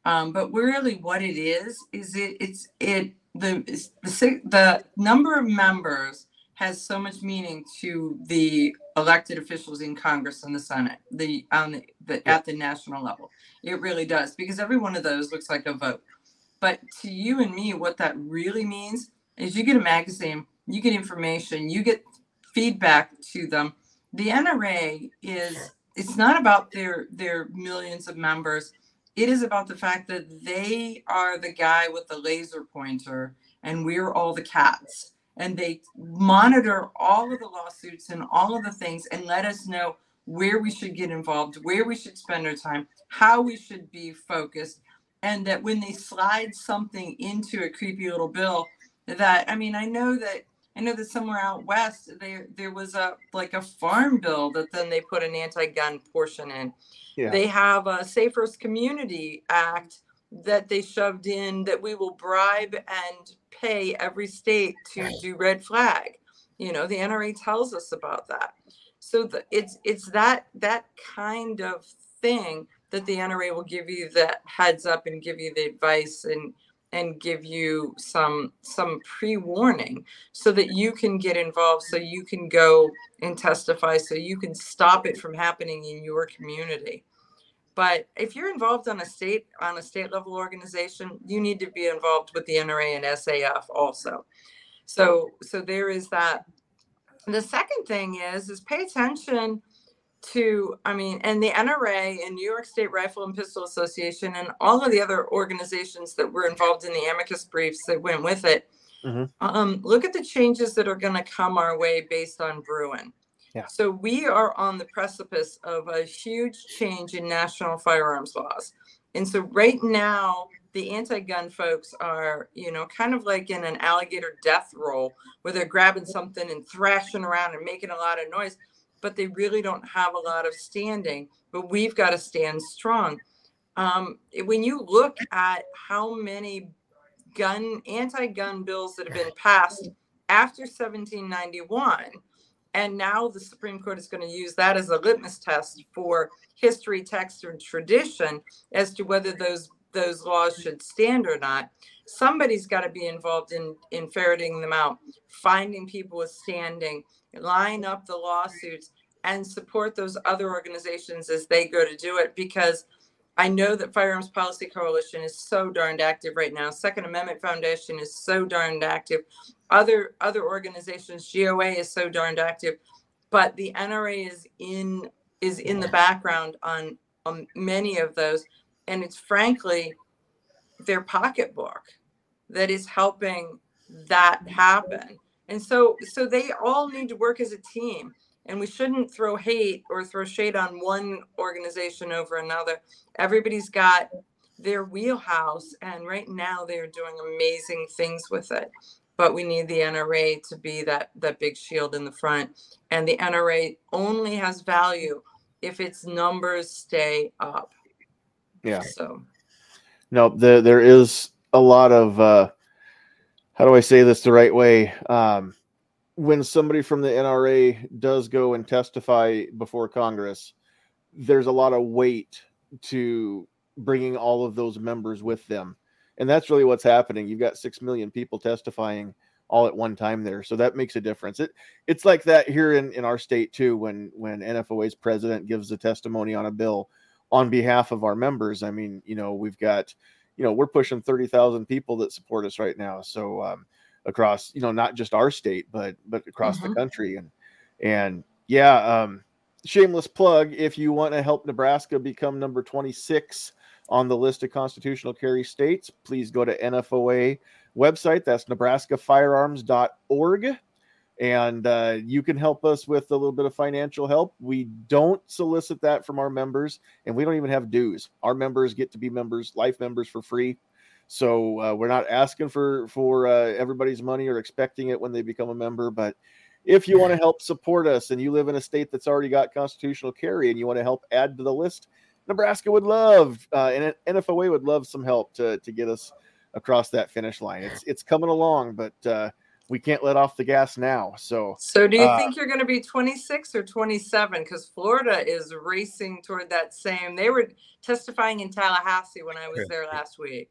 Um, but really what it is, is it it's it the, the the number of members has so much meaning to the elected officials in Congress and the Senate, the on the, the at the national level. It really does, because every one of those looks like a vote. But to you and me, what that really means is you get a magazine, you get information, you get feedback to them. The N R A is, it's not about their their millions of members. It is about the fact that they are the guy with the laser pointer and we're all the cats, and they monitor all of the lawsuits and all of the things and let us know where we should get involved, where we should spend our time, how we should be focused. And that when they slide something into a creepy little bill that, I mean, I know that, I know that somewhere out West, there, there was a, like a farm bill that then they put an anti-gun portion in. Yeah. They have a Safest Community Act that they shoved in that we will bribe and pay every state to do red flag. You know, the N R A tells us about that. So the, it's it's that that kind of thing that the N R A will give you that heads up and give you the advice and and give you some some pre-warning so that you can get involved, so you can go and testify, so you can stop it from happening in your community. But if you're involved on a state on a state level organization, you need to be involved with the N R A and S A F also. So so there is that. And the second thing is, is pay attention to, I mean, and the N R A and New York State Rifle and Pistol Association and all of the other organizations that were involved in the amicus briefs that went with it, mm-hmm. um, look at the changes that are going to come our way based on Bruen. Yeah. So we are on the precipice of a huge change in national firearms laws. And so right now, the anti-gun folks are, you know, kind of like in an alligator death roll where they're grabbing something and thrashing around and making a lot of noise, but they really don't have a lot of standing, but we've got to stand strong. Um, when you look at how many gun anti-gun bills that have been passed after seventeen ninety-one. And now the Supreme Court is going to use that as a litmus test for history, text, and tradition as to whether those those laws should stand or not. Somebody's got to be involved in, in ferreting them out, finding people with standing, line up the lawsuits, and support those other organizations as they go to do it, because I know that Firearms Policy Coalition is so darned active right now. Second Amendment Foundation is so darned active. Other other organizations, G O A is so darned active, but the N R A is in is in the background on, on many of those. And it's frankly their pocketbook that is helping that happen. And so, so they all need to work as a team. And we shouldn't throw hate or throw shade on one organization over another. Everybody's got their wheelhouse, and right now they're doing amazing things with it. But we need the N R A to be that, that big shield in the front. And the N R A only has value if its numbers stay up. Yeah. So, no, there there is a lot of uh, how do I say this the right way? Um, when somebody from the N R A does go and testify before Congress, there's a lot of weight to bringing all of those members with them, and that's really what's happening. You've got six million people testifying all at one time there, so that makes a difference. It it's like that here in, in our state too. When when N F O A's president gives a testimony on a bill on behalf of our members, I mean, you know, we've got, you know, we're pushing thirty thousand people that support us right now. So um, across, you know, not just our state, but, but across mm-hmm. the country. And, and yeah, um, shameless plug. If you want to help Nebraska become number twenty-six on the list of constitutional carry states, please go to N F O A website. That's nebraska firearms dot org. And uh, you can help us with a little bit of financial help. We don't solicit that from our members, and we don't even have dues. Our members get to be members, life members for free. So uh, we're not asking for, for uh, everybody's money or expecting it when they become a member. But if you want to help support us and you live in a state that's already got constitutional carry and you want to help add to the list, Nebraska would love, uh, and N F O A would love some help to, to get us across that finish line. It's, it's coming along, but uh, we can't let off the gas now. So, so do you uh, think you're going to be twenty-six or twenty-seven? Because Florida is racing toward that same. They were testifying in Tallahassee when I was there last week.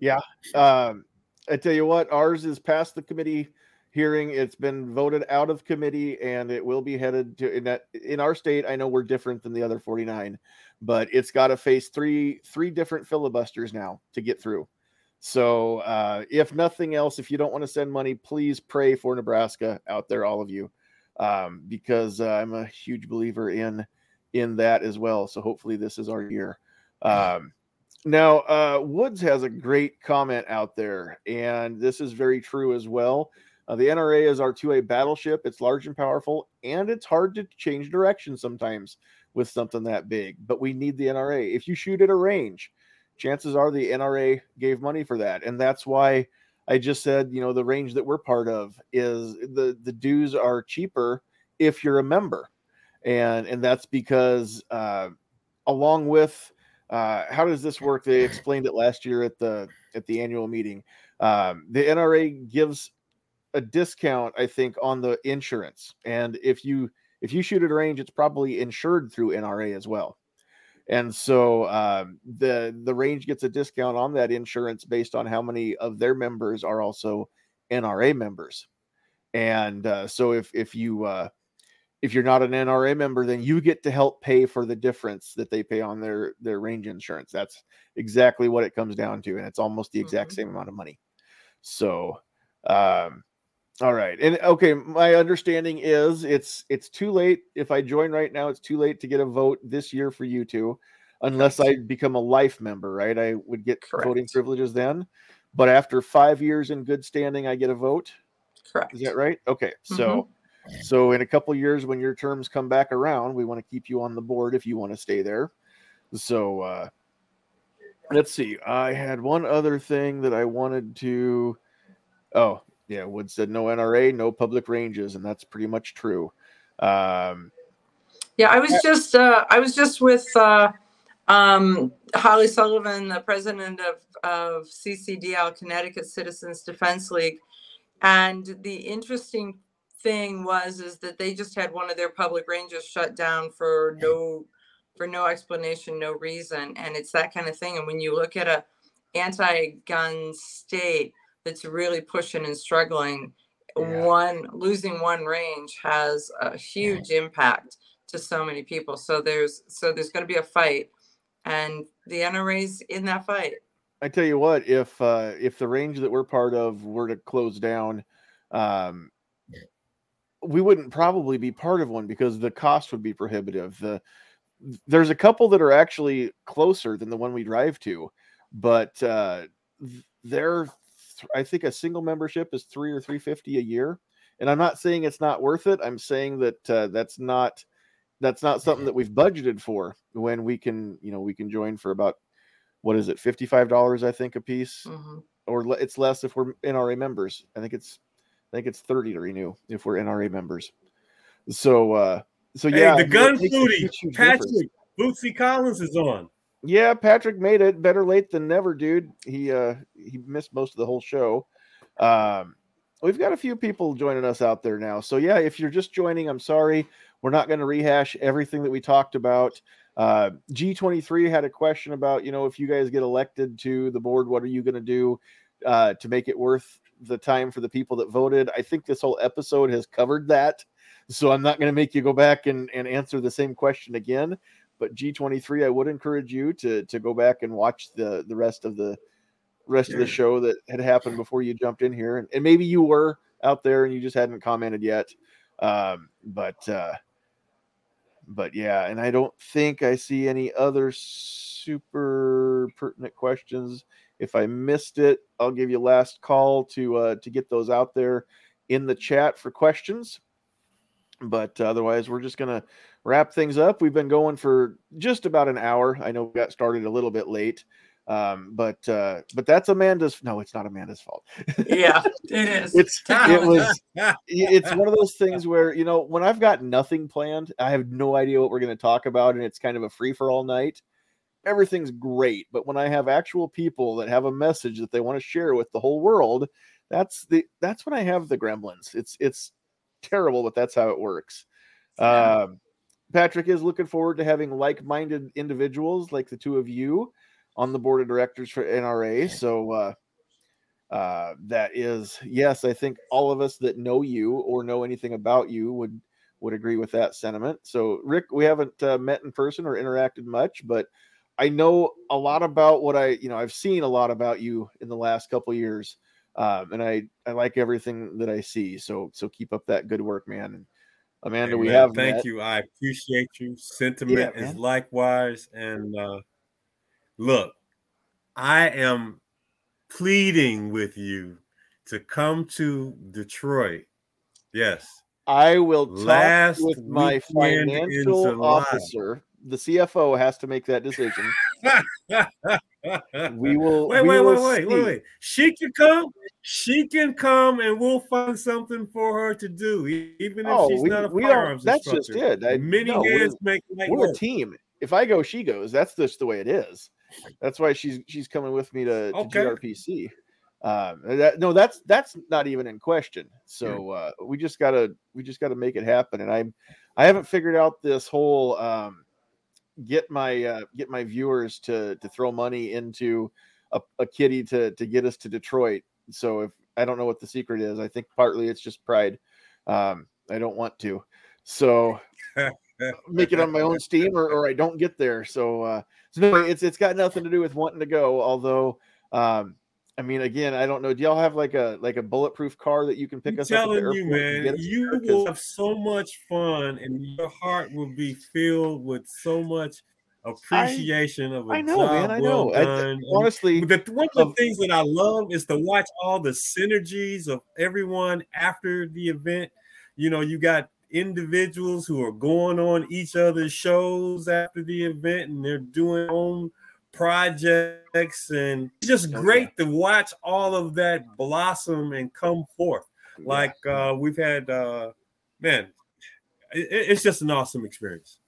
Yeah. Um, I tell you what, ours is past the committee hearing. It's been voted out of committee, and it will be headed to in that in our state. I know we're different than the other forty-nine, but it's got to face three three different filibusters now to get through. So uh, if nothing else, if you don't want to send money, please pray for Nebraska out there, all of you, um, because uh, I'm a huge believer in in that as well. So hopefully this is our year. Um, now, uh, Woods has a great comment out there, and this is very true as well. Uh, the N R A is our two A battleship. It's large and powerful, and it's hard to change direction sometimes with something that big. But we need the N R A. If you shoot at a range, chances are the N R A gave money for that. And that's why I just said, you know, the range that we're part of is the, the dues are cheaper if you're a member. And, and that's because uh, along with uh, how does this work? They explained it last year at the, at the annual meeting. Um, the N R A gives a discount, I think, on the insurance. And if you, if you shoot at a range, it's probably insured through N R A as well. And so um, the the range gets a discount on that insurance based on how many of their members are also N R A members. And uh, so if if you uh, if you're not an N R A member, then you get to help pay for the difference that they pay on their their range insurance. That's exactly what it comes down to, and it's almost the exact mm-hmm. same amount of money. So, um, all right, and okay, my understanding is it's it's too late. If I join right now, it's too late to get a vote this year for you two, unless I become a life member, right? I would get Correct. voting privileges then, but after five years in good standing, I get a vote. Correct. Is that right? Okay, so mm-hmm. so in a couple of years when your terms come back around, we want to keep you on the board if you want to stay there. So uh, let's see. I had one other thing that I wanted to. Oh. Yeah, Wood said no N R A, no public ranges, and that's pretty much true. Um, yeah, I was just uh, I was just with uh, um, Holly Sullivan, the president of, of C C D L, Connecticut Citizens Defense League, And the interesting thing was is that they just had one of their public ranges shut down for no for no explanation, no reason. And it's that kind of thing. And when you look at a anti-gun state that's really pushing and struggling, yeah. one losing one range has a huge yeah. impact to so many people. So there's so there's going to be a fight, and the N R A's in that fight. I tell you what, if uh, if the range that we're part of were to close down, um, we wouldn't probably be part of one because the cost would be prohibitive. The there's a couple that are actually closer than the one we drive to, but uh, they're I think a single membership is three or three fifty a year, and I'm not saying it's not worth it. I'm saying that uh, that's not that's not something that we've budgeted for. When we can, you know, we can join for about what is it, fifty five dollars I think a piece, mm-hmm. or it's less if we're N R A members. I think it's I think it's thirty to renew if we're N R A members. So uh, so hey, yeah, the gun foodie Patrick Bootsy Collins is on. Yeah, Patrick made it. Better late than never, dude. He uh, he missed most of the whole show. Um, we've got a few people joining us out there now. So, yeah, if you're just joining, I'm sorry. We're not going to rehash everything that we talked about. Uh, G twenty-three had a question about, you know, if you guys get elected to the board, what are you going to do uh, to make it worth the time for the people that voted? I think this whole episode has covered that. So I'm not going to make you go back and, and answer the same question again. But G twenty-three, I would encourage you to to go back and watch the, the rest of the rest yeah. of the show that had happened before you jumped in here. And, and maybe you were out there and you just hadn't commented yet. Um, but uh, but yeah, and I don't think I see any other super pertinent questions. If I missed it, I'll give you last call to uh, to get those out there in the chat for questions. But otherwise, we're just going to wrap things up. We've been going for just about an hour. I know we got started a little bit late, um, but uh, but that's Amanda's. No, it's not Amanda's fault. Yeah, it is. it's it was. It's one of those things where, you know, when I've got nothing planned, I have no idea what we're going to talk about, and it's kind of a free for all night. Everything's great, but when I have actual people that have a message that they want to share with the whole world, that's the that's when I have the gremlins. It's it's. Terrible, but that's how it works. Yeah. Um, Patrick is looking forward to having like-minded individuals like the two of you on the board of directors for N R A. So uh, uh, that is, yes, I think all of us that know you or know anything about you would would agree with that sentiment. So Rick, we haven't uh, met in person or interacted much, but I know a lot about what I, you know, I've seen a lot about you in the last couple of years. Um, and I, I like everything that I see. So, so keep up that good work, man. And Amanda, hey, we have, thank met. you. I appreciate you. Sentiment yeah, is likewise. And, uh, look, I am pleading with you to come to Detroit. Yes. I will talk Last with my financial officer. The C F O has to make that decision. We will wait, we wait, will wait, wait, wait, wait. She can come. She can come, and we'll find something for her to do, even if oh, she's we, not a firearms instructor. That's just it. I, Many no, we're, make, make we're a team. If I go, she goes. That's just the way it is. That's why she's she's coming with me to, okay. to G R P C. Um, that, no, that's that's not even in question. So uh, we just gotta we just gotta make it happen. And I I haven't figured out this whole. Um, Get my uh, get my viewers to to throw money into a, a kitty to to get us to Detroit. So if I don't know what the secret is, I think partly it's just pride. Um, I don't want to, so make it on my own steam, or, or I don't get there. So uh, so no, it's it's got nothing to do with wanting to go. Although, um, I mean, again, I don't know. Do y'all have like a like a bulletproof car that you can pick I'm us telling up? Telling you, man, you will have so much fun, and your heart will be filled with so much appreciation I, of a I know, job man, I well know. done. I, honestly, the, one of the things that I love is to watch all the synergies of everyone after the event. You know, you got individuals who are going on each other's shows after the event, and they're doing own projects, and it's just great to watch all of that blossom and come forth. Like uh we've had uh man it, it's just an awesome experience.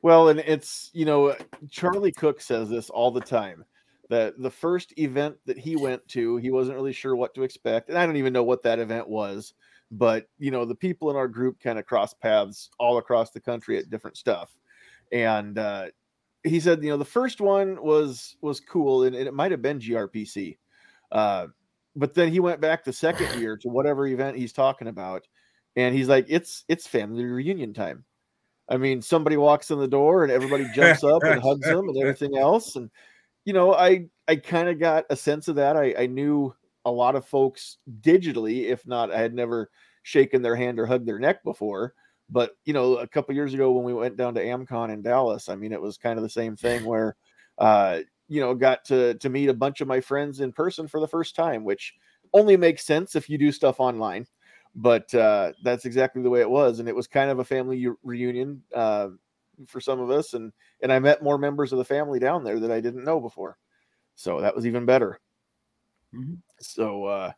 Well, and it's, you know, Charlie Cook says this all the time, that the first event that he went to, he wasn't really sure what to expect. And I don't even know what that event was. But, you know, the people in our group kind of cross paths all across the country at different stuff. And uh, he said, you know, the first one was was cool. And, and it might have been G R P C. Uh, but then he went back the second year to whatever event he's talking about. And he's like, it's it's family reunion time. I mean, somebody walks in the door and everybody jumps up and hugs them and everything else. And, you know, I, I kind of got a sense of that. I, I knew a lot of folks digitally, if not, I had never shaken their hand or hugged their neck before. But, you know, a couple of years ago when we went down to AmCon in Dallas, I mean, it was kind of the same thing where, uh, you know, got to, to meet a bunch of my friends in person for the first time, which only makes sense if you do stuff online. But uh, that's exactly the way it was. And it was kind of a family reunion uh, for some of us. And, and I met more members of the family down there that I didn't know before. So that was even better. Mm-hmm. So, uh,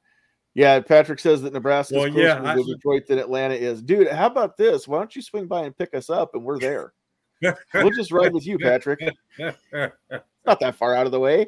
yeah, Patrick says that Nebraska is well, closer yeah, to I... Detroit than Atlanta is. Dude, how about this? Why don't you swing by and pick us up and we're there? We'll just ride with you, Patrick. Not that far out of the way.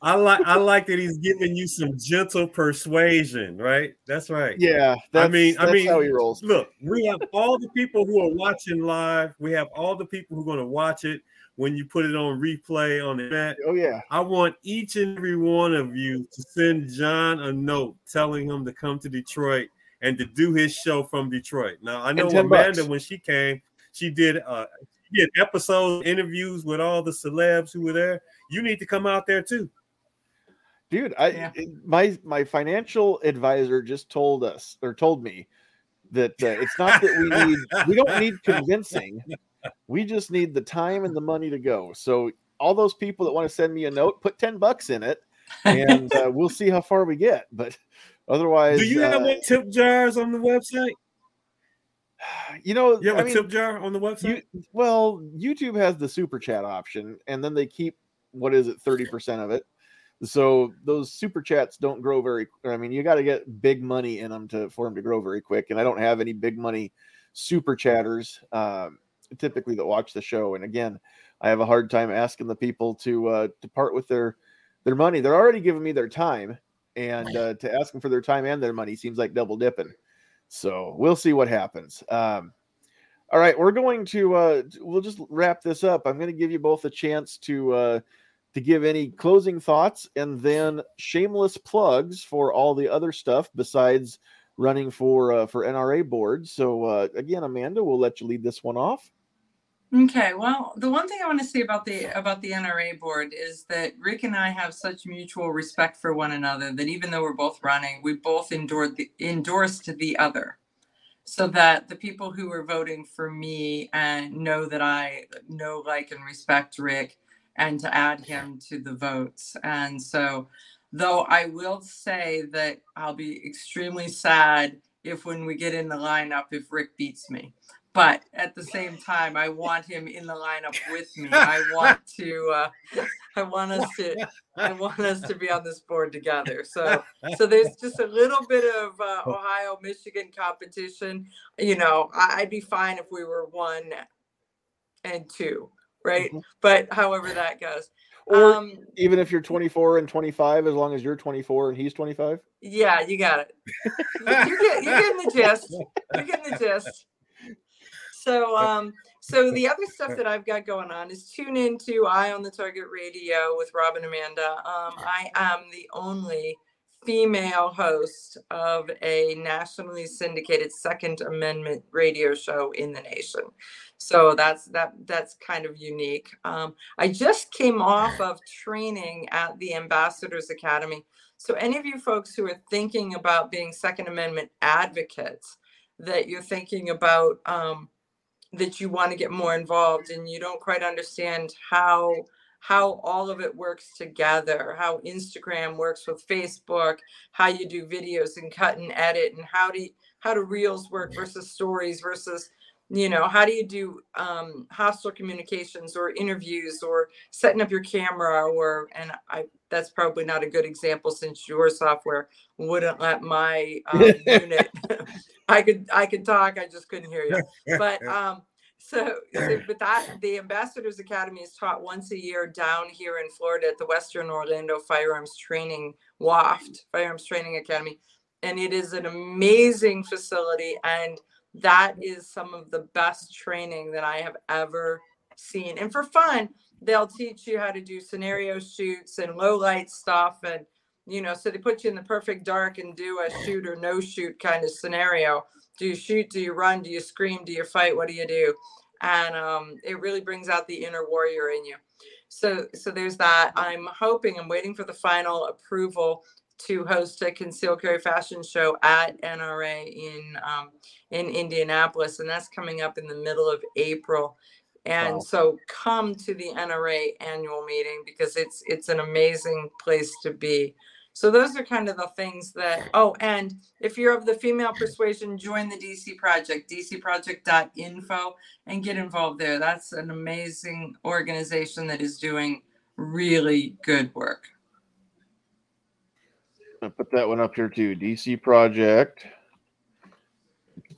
I like I like that he's giving you some gentle persuasion, right? That's right. Yeah, that's, I mean, that's I mean, how he rolls. Look, we have all the people who are watching live. We have all the people who are going to watch it when you put it on replay on the net. Oh yeah. I want each and every one of you to send John a note telling him to come to Detroit and to do his show from Detroit. Now I know Amanda, bucks. when she came, she did. Uh, she did episodes, interviews with all the celebs who were there. You need to come out there too. Dude, I yeah. my my financial advisor just told us or told me that uh, it's not that we need we don't need convincing, we just need the time and the money to go. So all those people that want to send me a note, put ten bucks in it, and uh, we'll see how far we get. But otherwise, do you have uh, any tip jars on the website? You know, you have I a mean, tip jar on the website. You, well, YouTube has the super chat option, and then they keep what is it, thirty percent of it. So those super chats don't grow very. I mean, you got to get big money in them to for them to grow very quick. And I don't have any big money super chatters uh, typically that watch the show. And again, I have a hard time asking the people to uh, to part with their their money. They're already giving me their time, and uh, to ask them for their time and their money seems like double dipping. So we'll see what happens. Um, all right, we're going to uh, we'll just wrap this up. I'm going to give you both a chance to. Uh, to give any closing thoughts and then shameless plugs for all the other stuff besides running for uh, for N R A board. So uh, again, Amanda, we'll let you lead this one off. Okay. Well, the one thing I want to say about the about the N R A board is that Rick and I have such mutual respect for one another that even though we're both running, we both endured the, endorsed the other, so that the people who are voting for me and know that I know, like, and respect Rick, and to add him to the votes. And so, though I will say that I'll be extremely sad if when we get in the lineup, if Rick beats me. But at the same time, I want him in the lineup with me. I want to, uh, I want us to, I want us to be on this board together. So, so there's just a little bit of uh, Ohio, Michigan competition. You know, I'd be fine if we were one and two. Right. But however that goes. Or um, even if you're twenty-four and twenty-five, as long as you're twenty-four and he's twenty-five. Yeah, you got it. You're, get, you're getting the gist. You're getting the gist. So um, so the other stuff that I've got going on is tune into Eye on the Target Radio with Rob and Amanda. Um, I am the only female host of a nationally syndicated Second Amendment radio show in the nation. So that's that that's kind of unique. Um, I just came off of training at the Ambassadors Academy. So any of you folks who are thinking about being Second Amendment advocates, that you're thinking about um, that you want to get more involved and you don't quite understand how how all of it works together, how Instagram works with Facebook, how you do videos and cut and edit, and how do you, how do reels work versus stories versus, you know, how do you do um, hostile communications or interviews or setting up your camera or, and I, that's probably not a good example since your software wouldn't let my um, unit, I could, I could talk, I just couldn't hear you. But, um, So, so but that the Ambassadors Academy is taught once a year down here in Florida at the Western Orlando Firearms Training, WAFT, Firearms Training Academy. And it is an amazing facility. And that is some of the best training that I have ever seen. And for fun, they'll teach you how to do scenario shoots and low light stuff. And, you know, so they put you in the perfect dark and do a shoot or no shoot kind of scenario. Do you shoot? Do you run? Do you scream? Do you fight? What do you do? And um, it really brings out the inner warrior in you. So so there's that. I'm hoping, I'm waiting for the final approval to host a concealed carry fashion show at N R A in um, in Indianapolis. And that's coming up in the middle of April. And wow. So come to the N R A annual meeting because it's it's an amazing place to be. So those are kind of the things that, oh, and if you're of the female persuasion, join the D C Project, d c project dot info, and get involved there. That's an amazing organization that is doing really good work. I'll put that one up here too, D C Project.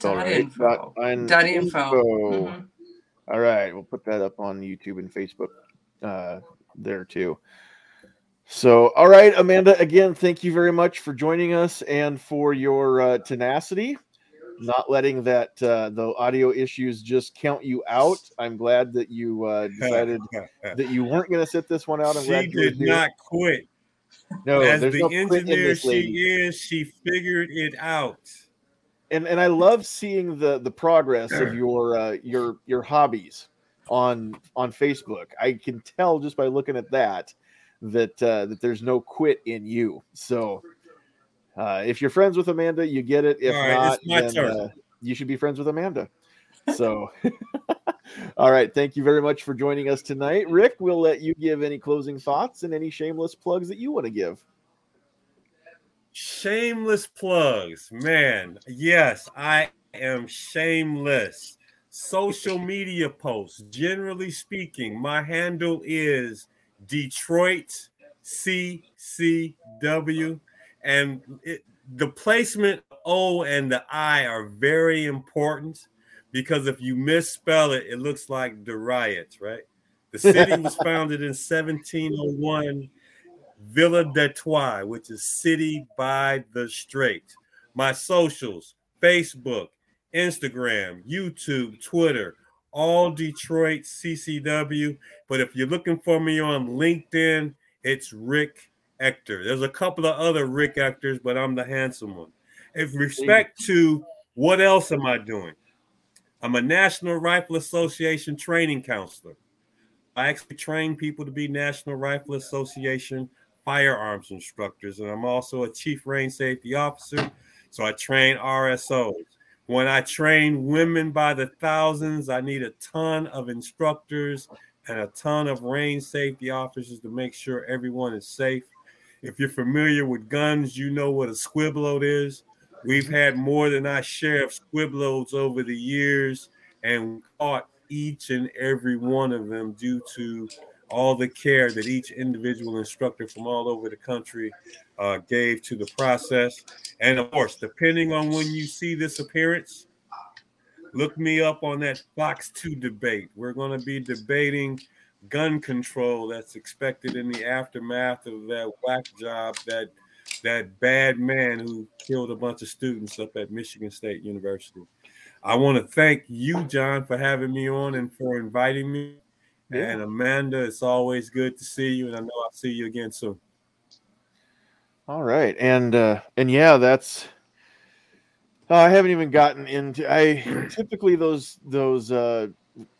Dot right. info. Dot info. Mm-hmm. All right, we'll put that up on YouTube and Facebook uh, there too. So, all right, Amanda, again, thank you very much for joining us and for your uh, tenacity, not letting that uh, the audio issues just count you out. I'm glad that you uh, decided that you weren't going to sit this one out. I'm she glad you did here. Not quit. No, as the no engineer she is, she figured it out. And and I love seeing the the progress of your uh, your your hobbies on on Facebook. I can tell just by looking at that. That uh, that there's no quit in you. So uh, if you're friends with Amanda, you get it. If right, not, then uh, you should be friends with Amanda. So all right. Thank you very much for joining us tonight. Rick, we'll let you give any closing thoughts and any shameless plugs that you want to give. Shameless plugs. Man, yes, I am shameless. Social media posts, generally speaking, my handle is Detroit C C W, and it, the placement O and the I are very important because if you misspell it, it looks like Deriot, right? The city was founded in seventeen oh one, Villa d'Etoile, which is city by the strait. My socials, Facebook, Instagram, YouTube, Twitter, all Detroit C C W, but if you're looking for me on LinkedIn, it's Rick Ector. There's a couple of other Rick Ectors, but I'm the handsome one. In respect to what else am I doing? I'm a National Rifle Association training counselor. I actually train people to be National Rifle Association firearms instructors, and I'm also a chief range safety officer, so I train R S Os. When I train women by the thousands, I need a ton of instructors and a ton of range safety officers to make sure everyone is safe. If you're familiar with guns, you know what a squib load is. We've had more than our share of squib loads over the years, and we caught each and every one of them due to all the care that each individual instructor from all over the country uh, gave to the process. And of course, depending on when you see this appearance, look me up on that Fox two debate. We're going to be debating gun control that's expected in the aftermath of that whack job, that that bad man who killed a bunch of students up at Michigan State University. I want to thank you, John, for having me on and for inviting me. Yeah. And Amanda, it's always good to see you, and I know I'll see you again soon. All right, and uh, and yeah, that's. Oh, I haven't even gotten into. I typically those those uh,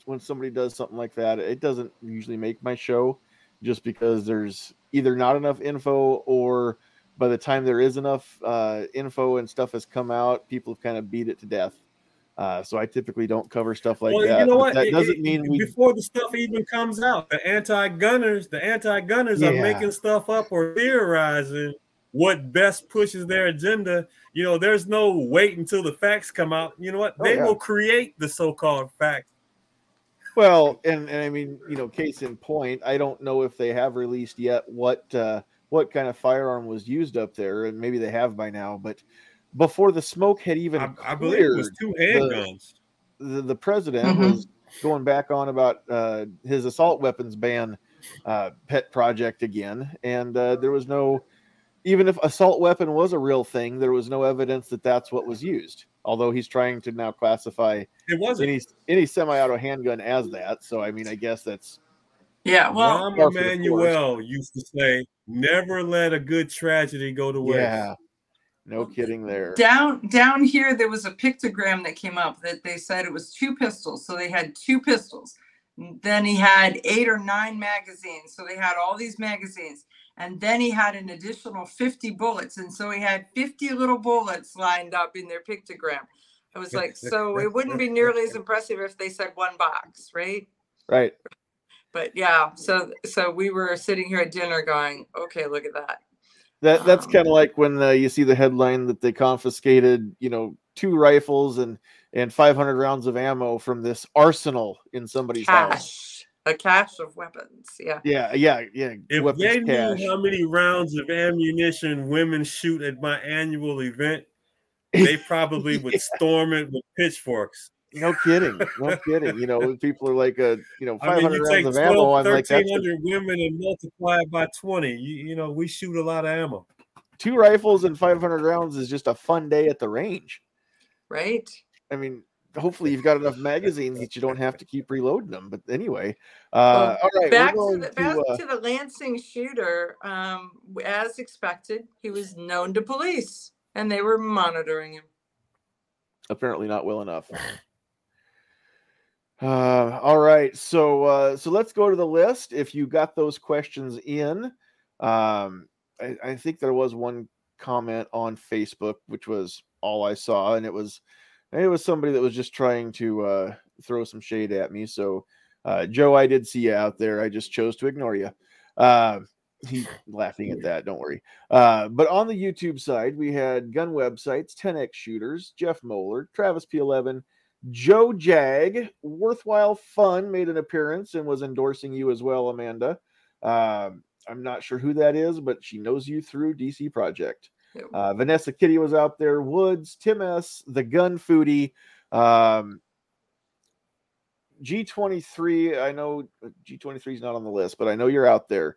when somebody does something like that, it doesn't usually make my show, just because there's either not enough info, or by the time there is enough uh, info and stuff has come out, people have kind of beat it to death. Uh, so I typically don't cover stuff like well, that. You know what? That it, doesn't mean it, we... before the stuff even comes out, the anti-gunners, the anti-gunners yeah. are making stuff up or theorizing what best pushes their agenda. You know, there's no wait until the facts come out. You know what? They oh, yeah. will create the so-called facts. Well, and, and I mean, you know, case in point, I don't know if they have released yet what uh, what kind of firearm was used up there, and maybe they have by now, but. Before the smoke had even I, I believe it was two handguns. The, the, the president mm-hmm. was going back on about uh, his assault weapons ban uh, pet project again. And uh, there was no, even if assault weapon was a real thing, there was no evidence that that's what was used. Although he's trying to now classify it wasn't. any any semi-auto handgun as that. So, I mean, I guess that's. Yeah, well, Rahm Emanuel used to say, never let a good tragedy go to waste. Yeah, no kidding there. Down down here, there was a pictogram that came up that they said it was two pistols. So they had two pistols. Then he had eight or nine magazines. So they had all these magazines. And then he had an additional fifty bullets. And so he had fifty little bullets lined up in their pictogram. I was like, so it wouldn't be nearly as impressive if they said one box, right? Right. But yeah, so so we were sitting here at dinner going, okay, look at that. That That's um, kind of like when uh, you see the headline that they confiscated, you know, two rifles and, and five hundred rounds of ammo from this arsenal in somebody's cash. house. A cache of weapons, yeah. Yeah, yeah, yeah. If weapons they knew cache. how many rounds of ammunition women shoot at my annual event, they probably yeah. would storm it with pitchforks. No kidding. No kidding. You know, people are like, uh, you know, five hundred I mean, you rounds take of ammo. twelve, I'm like, that's one thousand three hundred women and multiply it by twenty. You, you know, we shoot a lot of ammo. Two rifles and five hundred rounds is just a fun day at the range. Right. I mean, hopefully you've got enough magazines that you don't have to keep reloading them. But anyway. Uh, well, all right, back to the, back to, uh, to the Lansing shooter. Um, as expected, he was known to police and they were monitoring him. Apparently not well enough. Uh, all right. So, uh, so let's go to the list. If you got those questions in, um, I, I think there was one comment on Facebook, which was all I saw. And it was, it was somebody that was just trying to, uh, throw some shade at me. So, uh, Joe, I did see you out there. I just chose to ignore you. Uh, he's laughing at that. Don't worry. Uh, but on the YouTube side, we had Gun Websites, ten X Shooters, Jeff Moeller, Travis P eleven, Joe Jag, Worthwhile Fun, made an appearance and was endorsing you as well, Amanda. Uh, I'm not sure who that is, but she knows you through D C Project. Uh, Vanessa Kitty was out there. Woods, Tim S., The Gun Foodie. Um, G twenty-three, I know G twenty-three is not on the list, but I know you're out there.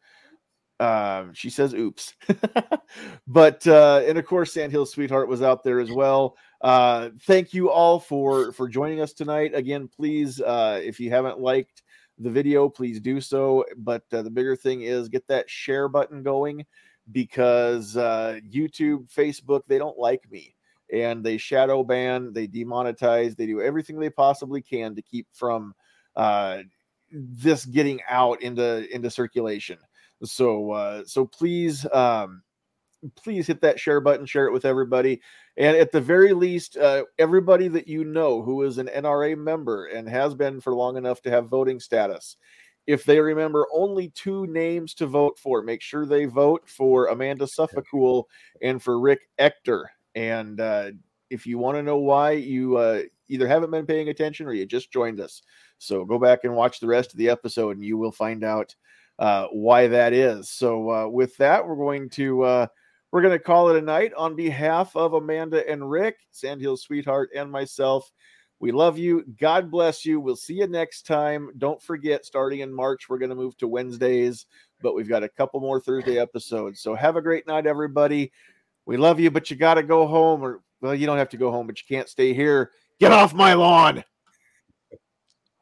Um, she says, oops. But, uh, and of course, Sandhills Sweetheart was out there as well. Uh, thank you all for, for joining us tonight. Again, please, uh, if you haven't liked the video, please do so. But uh, the bigger thing is get that share button going, because uh, YouTube, Facebook, they don't like me. And they shadow ban, they demonetize, they do everything they possibly can to keep from uh, this getting out into, into circulation. So, uh, so please, um, please hit that share button, share it with everybody. And at the very least, uh, everybody that you know who is an N R A member and has been for long enough to have voting status, if they remember only two names to vote for, make sure they vote for Amanda Suffecool and for Rick Ector. And, uh, if you want to know why, you, uh, either haven't been paying attention or you just joined us. So go back and watch the rest of the episode and you will find out uh why that is. So uh with that, we're going to uh we're going to call it a night. On behalf of Amanda and Rick, Sandhills Sweetheart, and myself, we love you. God bless you. We'll see you next time. Don't forget, starting in March, we're going to move to Wednesdays, but we've got a couple more Thursday episodes. So have a great night, everybody. We love you, but you got to go home. Or, well, you don't have to go home, but you can't stay here. Get off my lawn.